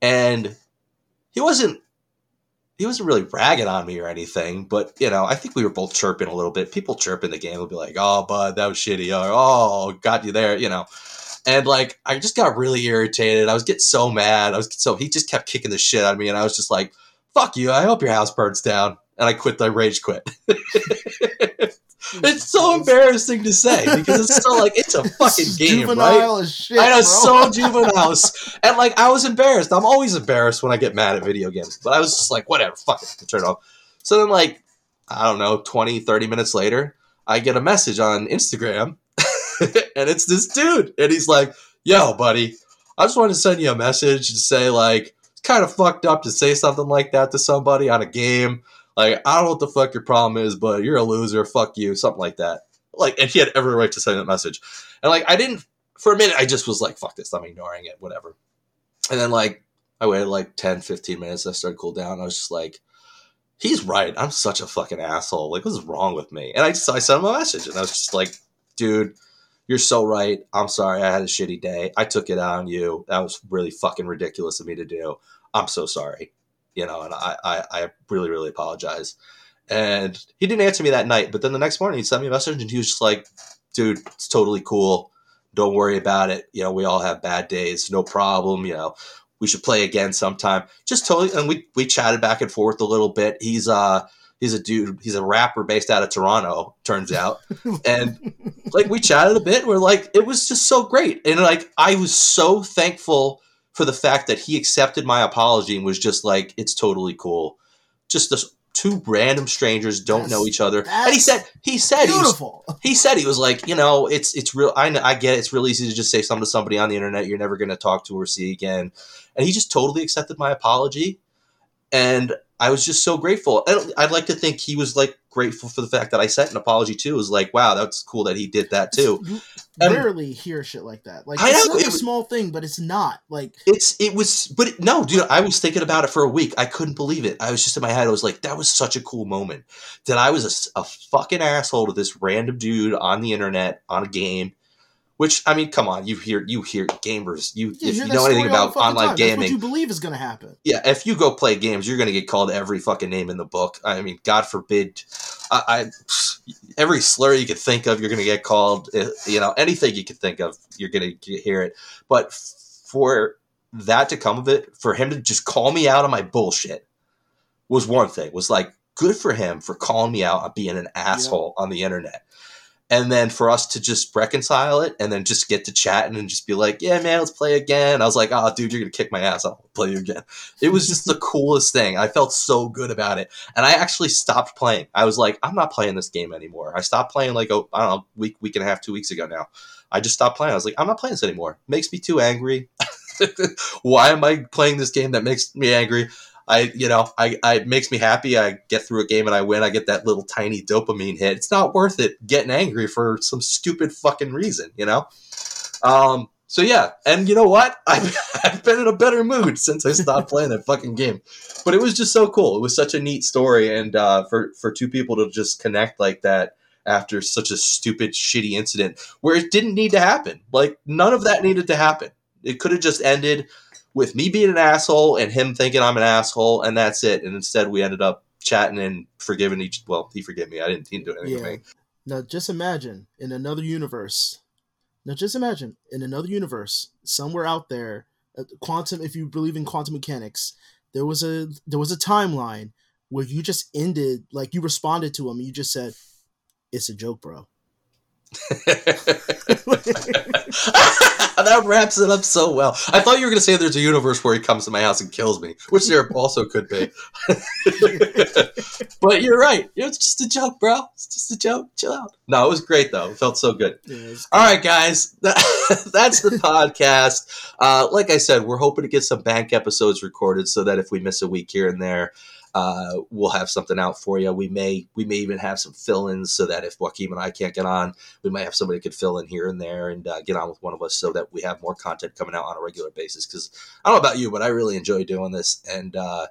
and he wasn't he wasn't really ragging on me or anything, but, you know, I think we were both chirping a little bit. People chirp in the game will be like, oh, bud, that was shitty. Or, oh, got you there, you know. And, like, I just got really irritated. I was getting so mad. I was so he just kept kicking the shit out of me, and I was just like, fuck you. I hope your house burns down. And I quit. I rage quit. It's so embarrassing to say because it's so like it's a fucking game, juvenile right? As shit, I know, bro. So juvenile, and like I was embarrassed. I'm always embarrassed when I get mad at video games, but I was just like, whatever, fuck it, I'll turn it off. So then, like I don't know, twenty, thirty minutes later, I get a message on Instagram, and it's this dude, and he's like, "Yo, buddy, I just wanted to send you a message and say like it's kind of fucked up to say something like that to somebody on a game." Like, I don't know what the fuck your problem is, but you're a loser. Fuck you. Something like that. Like, and he had every right to send that message. And, like, I didn't, for a minute, I just was like, fuck this. I'm ignoring it. Whatever. And then, like, I waited, like, ten, fifteen minutes. I started to cool down. I was just like, he's right. I'm such a fucking asshole. Like, what's wrong with me? And I just, I sent him a message. And I was just like, dude, you're so right. I'm sorry. I had a shitty day. I took it out on you. That was really fucking ridiculous of me to do. I'm so sorry. You know, and I, I, I really, really apologize. And he didn't answer me that night. But then the next morning he sent me a message and he was just like, dude, it's totally cool. Don't worry about it. You know, we all have bad days. No problem. You know, we should play again sometime. Just totally. And we, we chatted back and forth a little bit. He's, uh, He's a dude, he's a rapper based out of Toronto, turns out. And like we chatted a bit. We're like, it was just so great. And like, I was so thankful for the fact that he accepted my apology and was just like, it's totally cool. Just this, two random strangers don't that's, know each other. And he said, he said, beautiful. He, was, he said, he was like, you know, it's, it's real. I know, I get it. It's real easy to just say something to somebody on the internet you're never going to talk to or see again. And he just totally accepted my apology. And I was just so grateful. And I'd like to think he was like grateful for the fact that I sent an apology too. It was like, wow, that's cool that he did that too. You rarely and, hear shit like that. Like, I it's know, not it, a small thing, but it's not like it's, it was, but it, no, dude, I was thinking about it for a week. I couldn't believe it. I was just in my head. I was like, that was such a cool moment that I was a, a fucking asshole to this random dude on the internet on a game. Which, I mean, come on, you hear you hear gamers. You, you if you know anything about online time. gaming. That's what you believe is going to happen. Yeah, if you go play games, you're going to get called every fucking name in the book. I mean, God forbid, I, I every slur you could think of, you're going to get called. You know, anything you could think of, you're going to hear it. But for that to come of it, for him to just call me out on my bullshit was one thing. Was like, good for him for calling me out on being an asshole yeah. on the internet. And then for us to just reconcile it and then just get to chatting and just be like, yeah, man, let's play again. I was like, oh, dude, you're going to kick my ass. I'll play you again. It was just the coolest thing. I felt so good about it. And I actually stopped playing. I was like, I'm not playing this game anymore. I stopped playing like, oh, I don't know, week, week and a half, two weeks ago now. I just stopped playing. I was like, I'm not playing this anymore. It makes me too angry. Why am I playing this game that makes me angry? I, you know, I, I, it makes me happy. I get through a game and I win. I get that little tiny dopamine hit. It's not worth it getting angry for some stupid fucking reason, you know? Um, so yeah. And you know what? I've, I've been in a better mood since I stopped playing that fucking game, but it was just so cool. It was such a neat story. And, uh, for, for two people to just connect like that after such a stupid, shitty incident where it didn't need to happen. Like none of that needed to happen. It could have just ended with me being an asshole and him thinking I'm an asshole, and that's it. And instead, we ended up chatting and forgiving each. Well, he forgave me. I didn't. He didn't do anything. Yeah. To me. Now, just imagine in another universe. Now, just imagine in another universe, somewhere out there, quantum. If you believe in quantum mechanics, there was a there was a timeline where you just ended like you responded to him. And you just said, "It's a joke, bro." That wraps it up so well. I thought you were going to say there's a universe where he comes to my house and kills me, which there also could be. But you're right. It's just a joke, bro. It's just a joke. Chill out. No, it was great, though. It felt so good. Yeah, all right, guys. That, that's the podcast. Uh, like I said, we're hoping to get some bank episodes recorded so that if we miss a week here and there, Uh, we'll have something out for you. We may we may even have some fill-ins so that if Joaquim and I can't get on, we might have somebody could fill in here and there and uh, get on with one of us so that we have more content coming out on a regular basis. Because I don't know about you, but I really enjoy doing this. And uh,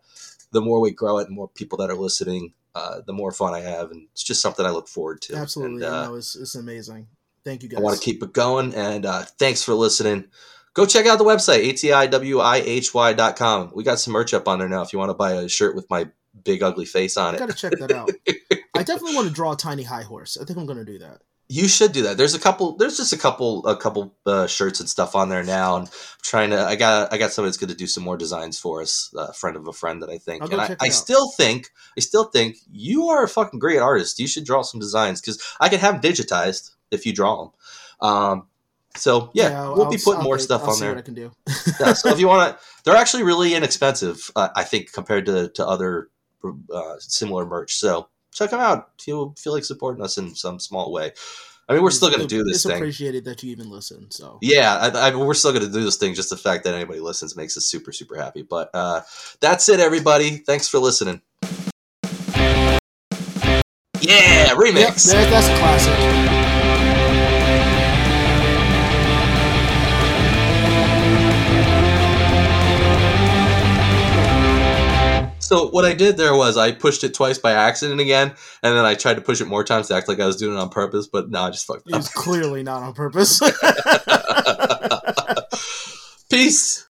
the more we grow it and more people that are listening, uh, the more fun I have. And it's just something I look forward to. Absolutely. And, uh, no, it's, it's amazing. Thank you, guys. I want to keep it going. And uh, thanks for listening. Go check out the website, A T I W I H Y dot com. We got some merch up on there now if you want to buy a shirt with my big, ugly face on it. Got to check that out. I definitely want to draw a tiny high horse. I think I'm going to do that. You should do that. There's a couple. There's just a couple, a couple uh, shirts and stuff on there now, and I'm trying to. I got, I got somebody that's going to do some more designs for us. A friend of a friend that I think, I'll go and check I, it I out. still think, I still think you are a fucking great artist. You should draw some designs because I can have them digitized if you draw them. Um, So yeah, yeah we'll I'll, be putting I'll, more I'll, stuff I'll on see there. What I can do. Yeah, so if you want to, they're actually really inexpensive, uh, I think, compared to to other uh, similar merch. So check them out. You'll feel like supporting us in some small way. I mean, we're it's, still going to do this it's thing. It's appreciated that you even listen. So yeah, I, I, we're still going to do this thing. Just the fact that anybody listens makes us super super happy. But uh, that's it, everybody. Thanks for listening. Yeah, remix. Yep, that, that's a classic. So what I did there was I pushed it twice by accident again, and then I tried to push it more times to act like I was doing it on purpose, but no, I just fucked it up. It was clearly not on purpose. Peace.